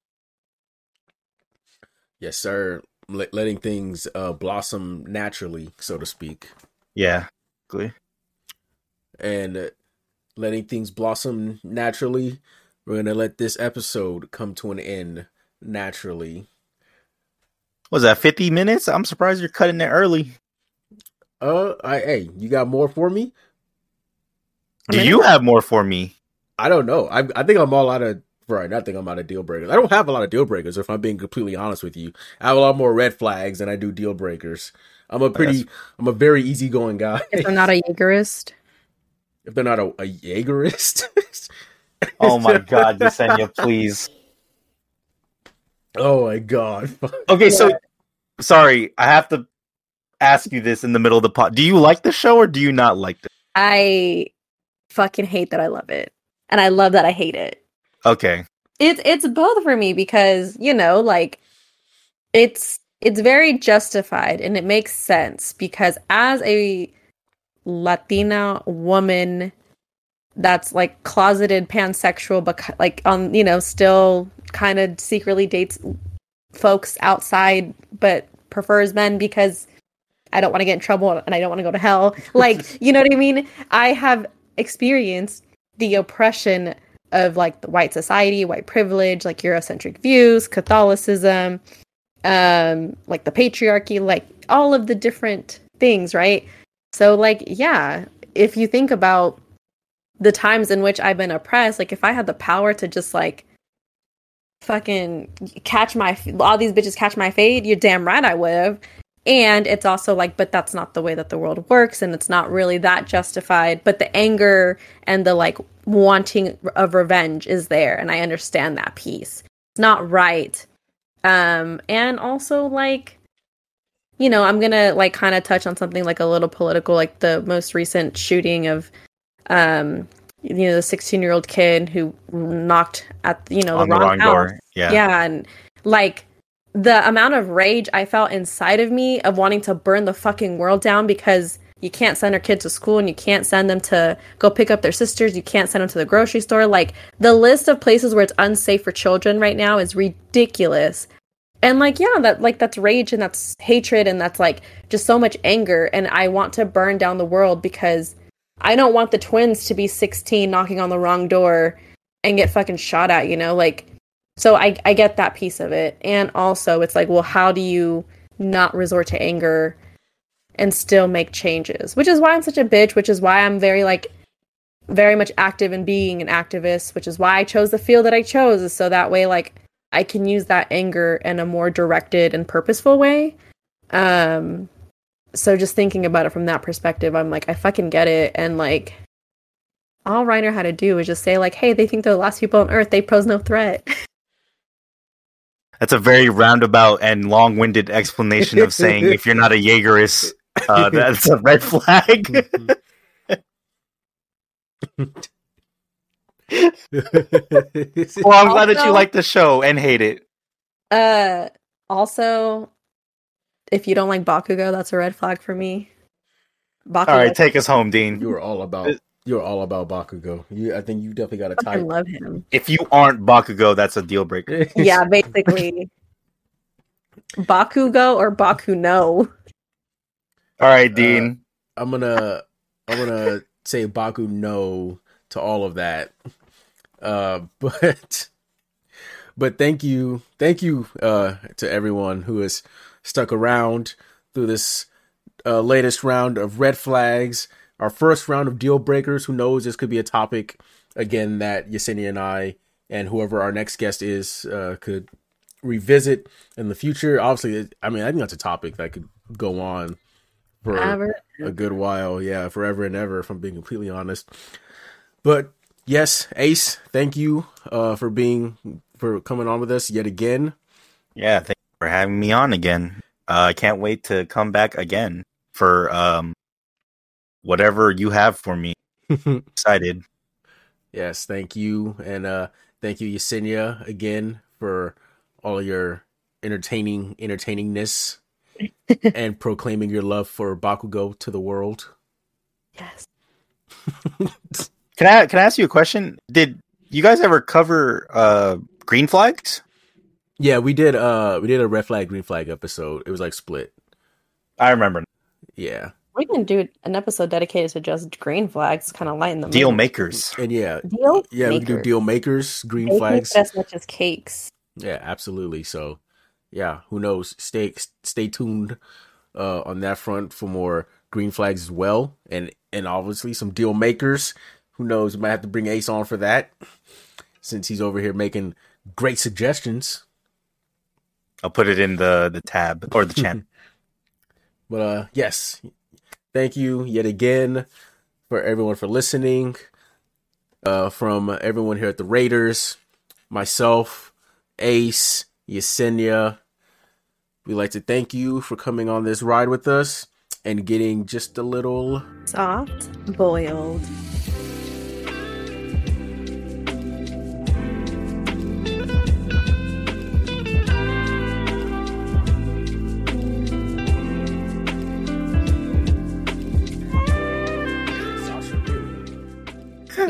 Yes, sir. Letting things blossom naturally, so to speak. Yeah, exactly. And letting things blossom naturally, we're going to let this episode come to an end naturally. Was that 50 minutes? I'm surprised you're cutting it early. Hey, you got more for me? Do you have more for me? I don't know. I think I'm all out of right. I think I'm out of deal breakers. I don't have a lot of deal breakers, if I'm being completely honest with you. I have a lot more red flags than I do deal breakers. I'm a very easygoing guy. If I'm not a Yeagerist. If they're not a Yeagerist. Oh my God, Yesenia, please. Oh my God. Okay, so sorry, I have to ask you this in the middle of the pod. Do you like the show or do you not like this? I fucking hate that I love it, and I love that I hate it. Okay. It's both for me, because, you know, like it's very justified and it makes sense, because as a Latina woman that's like closeted pansexual, but like you know, still kind of secretly dates folks outside, but prefers men because I don't want to get in trouble and I don't want to go to hell. Like, you know what I mean? I have experienced the oppression of like the white society, white privilege, like Eurocentric views, Catholicism, like the patriarchy, like all of the different things, right? So like, yeah, if you think about the times in which I've been oppressed, like if I had the power to just like fucking all these bitches catch my fade, you're damn right I would have. And it's also like, but that's not the way that the world works, and it's not really that justified. But the anger and the like wanting of revenge is there, and I understand that piece. It's not right. And also like, you know, I'm gonna like kind of touch on something like a little political, like the most recent shooting of, you know, the 16-year-old kid who knocked at, you know, the wrong door. Yeah, and like, the amount of rage I felt inside of me of wanting to burn the fucking world down because you can't send our kids to school and you can't send them to go pick up their sisters. You can't send them to the grocery store. Like, the list of places where it's unsafe for children right now is ridiculous. And like, yeah, that's rage and that's hatred and that's like just so much anger. And I want to burn down the world because I don't want the twins to be 16 knocking on the wrong door and get fucking shot at, you know, like. So I get that piece of it. And also it's like, well, how do you not resort to anger and still make changes? Which is why I'm such a bitch, which is why I'm very like, very much active in being an activist, which is why I chose the field that I chose, is so that way, like, I can use that anger in a more directed and purposeful way. So just thinking about it from that perspective, I'm like, I fucking get it. And like, all Reiner had to do was just say like, hey, they think they're the last people on Earth. They pose no threat. That's a very roundabout and long-winded explanation of saying if you're not a Yeagerist, that's a red flag. Well, I'm glad that you like the show and hate it. Also, if you don't like Bakugo, that's a red flag for me. Bakugo. All right, take us home, Dean. You're all about Bakugo. I think you definitely got a type. I love him. If you aren't Bakugo, that's a deal breaker. Yeah, basically. Bakugo or Bakuno. All right, Dean. I'm gonna say Bakuno to all of that. But thank you to everyone who has stuck around through this latest round of red flags. Our first round of deal breakers. Who knows? This could be a topic again that Yesenia and I and whoever our next guest is could revisit in the future. Obviously, I mean, I think that's a topic that could go on for a good while. Yeah, forever and ever, if I'm being completely honest. But yes, Ace, thank you for coming on with us yet again. Yeah, thank you for having me on again. I can't wait to come back again for whatever you have for me. Excited. Yes, thank you. And thank you, Yesenia, again for all your entertainingness and proclaiming your love for Bakugo to the world. Yes. Can I ask you a question? Did you guys ever cover green flags? Yeah, we did a red flag, green flag episode. It was like split. I remember. Yeah. We can do an episode dedicated to just green flags, kind of lighten them. Deal makers. And yeah. We can do deal makers, green flags. As much as cakes. Yeah, absolutely. So, yeah, who knows? Stay tuned on that front for more green flags as well. And obviously some deal makers. Who knows? We might have to bring Ace on for that since he's over here making great suggestions. I'll put it in the tab or the chat. But yes. Thank you yet again for everyone for listening. From everyone here at the Raiders, myself, Ace, Yesenia, we'd like to thank you for coming on this ride with us and getting just a little soft-boiled.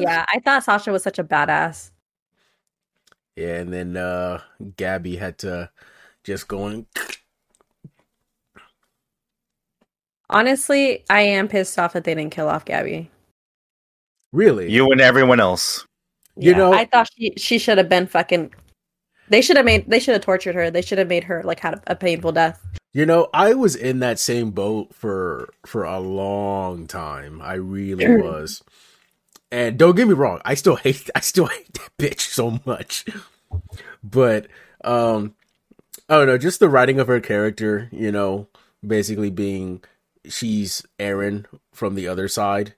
Yeah, I thought Sasha was such a badass. Yeah, and then Gabi had to just go in. Honestly, I am pissed off that they didn't kill off Gabi. Really? You and everyone else. Yeah, you know, I thought she should have been fucking. They should have tortured her. They should have made her like had a painful death. You know, I was in that same boat for a long time. I really was. And don't get me wrong, I still hate that bitch so much. But I don't know, just the writing of her character, you know, basically being she's Eren from the other side,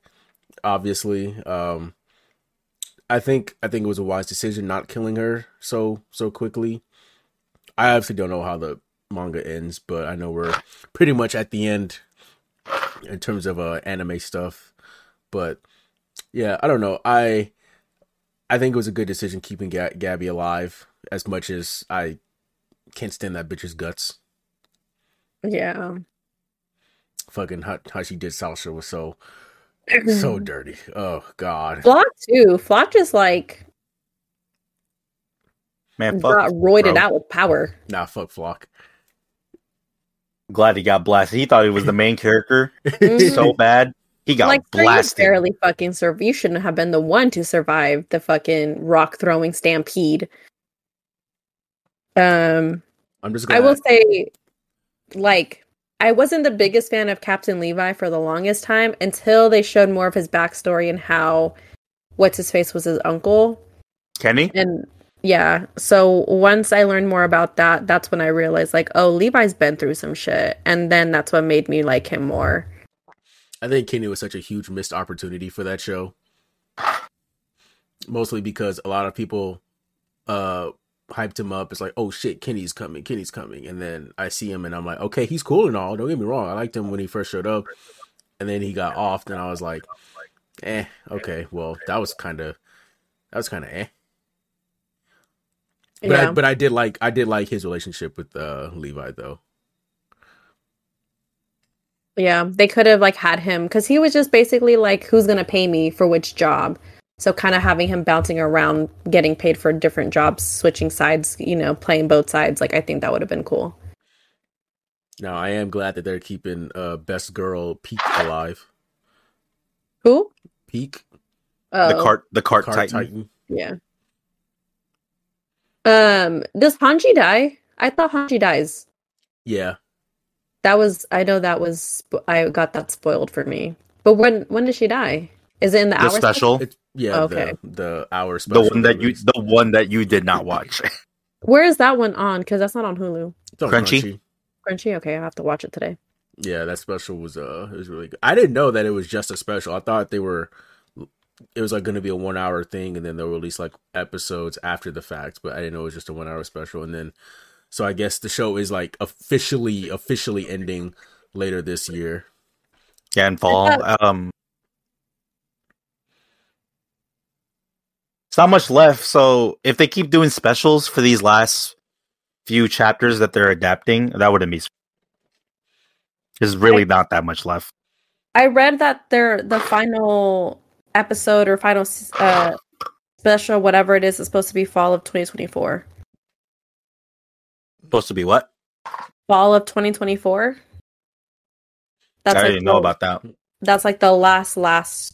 obviously. I think it was a wise decision not killing her so quickly. I obviously don't know how the manga ends, but I know we're pretty much at the end in terms of anime stuff. But yeah, I don't know. I think it was a good decision keeping Gabi alive, as much as I can't stand that bitch's guts. Yeah, fucking how she did Sasha was so dirty. Oh God, Flock too. Flock just like man, got roided out with power. Nah, fuck Flock. Glad he got blasted. He thought he was the main character so bad. He got like, blasted. You barely fucking survived. You shouldn't have been the one to survive the fucking rock throwing stampede. I will say, like, I wasn't the biggest fan of Captain Levi for the longest time until they showed more of his backstory and how what's his face was his uncle, Kenny, and. Yeah, so once I learned more about that, that's when I realized, like, oh, Levi's been through some shit. And then that's what made me like him more. I think Kenny was such a huge missed opportunity for that show. Mostly because a lot of people hyped him up. It's like, oh, shit, Kenny's coming. And then I see him and I'm like, okay, he's cool and all. Don't get me wrong. I liked him when he first showed up. And then he got off and I was like, okay. Well, that was kind of eh. But yeah. I did like his relationship with Levi though. Yeah, they could have like had him because he was just basically like, who's gonna pay me for which job? So kind of having him bouncing around, getting paid for different jobs, switching sides, you know, playing both sides. Like I think that would have been cool. Now I am glad that they're keeping best girl Peak alive. Who? Peak. Oh. The cart titan. Yeah. Does Hanji die? I thought Hanji dies. Yeah. I got that spoiled for me. But when does she die? Is it in the hour special? Yeah, okay. The hour special. The one that you did not watch. Where is that one on? Because that's not on Hulu. It's on Crunchy? Okay, I'll have to watch it today. Yeah, that special was it was really good. I didn't know that it was just a special. I thought it was like going to be a 1 hour thing, and then they'll release like episodes after the fact, but I didn't know it was just a 1 hour special. And then, so I guess the show is like officially ending later this year. Yeah, in fall. It's not much left. So if they keep doing specials for these last few chapters that they're adapting, that wouldn't be. There's really not that much left. I read that the final episode or final special, whatever it is supposed to be fall of 2024. Supposed to be what? Fall of 2024. That's I didn't know about that. That's like the last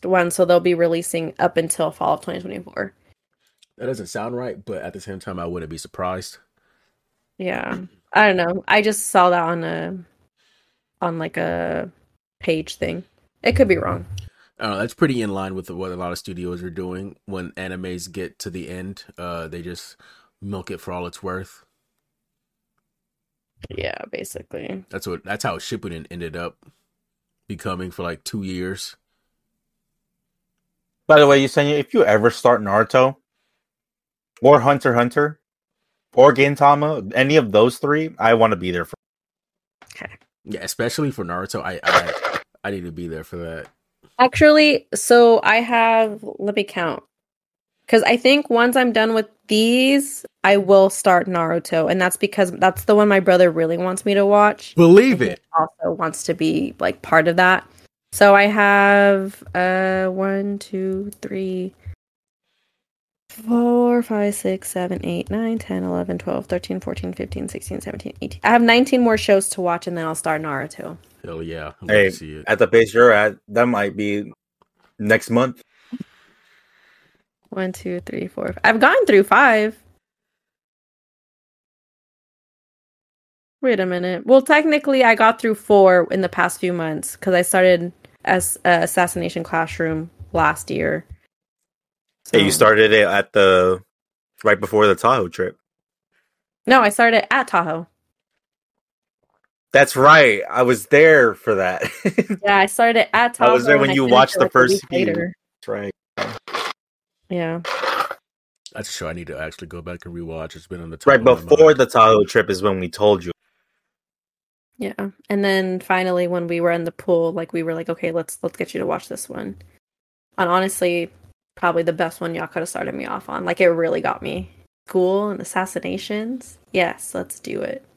one, so they'll be releasing up until fall of 2024. That doesn't sound right, but at the same time, I wouldn't be surprised. Yeah, I don't know. I just saw that on like a page thing. It could be wrong. That's pretty in line with what a lot of studios are doing. When animes get to the end, they just milk it for all it's worth. Yeah, basically. That's how Shippuden ended up becoming for like 2 years. By the way, Yesenia, if you ever start Naruto, or Hunter Hunter, or Gintama, any of those three, I want to be there for. Okay. Yeah, especially for Naruto, I need to be there for that. Actually, so I have, let me count. Because I think once I'm done with these, I will start Naruto. And that's because that's the one my brother really wants me to watch. Believe it. He also wants to be like part of that. So I have 1, 2, 3, 4, 5, 6, 7, 8, 9, 10, 11, 12, 13, 14, 15, 16, 17, 18. I have 19 more shows to watch, and then I'll start Naruto. Hell yeah. I'm hey, see it. At the pace you're at, that might be next month. 1, 2, 3, 4. 5. I've gone through 5. Wait a minute. Well, technically, I got through 4 in the past few months, because I started as Assassination Classroom last year. So. Hey, you started it at the right before the Tahoe trip. No, I started at Tahoe. That's right. I was there for that. Yeah, I started at Tahoe. I was there when you watched the first later. That's right. Yeah. That's true. I need to actually go back and rewatch. It's been on the Tahoe. Right before the Tahoe trip is when we told you. Yeah, and then finally when we were in the pool, like we were like, okay, let's get you to watch this one. And honestly, probably the best one y'all could have started me off on. Like, it really got me. School and assassinations. Yes, let's do it.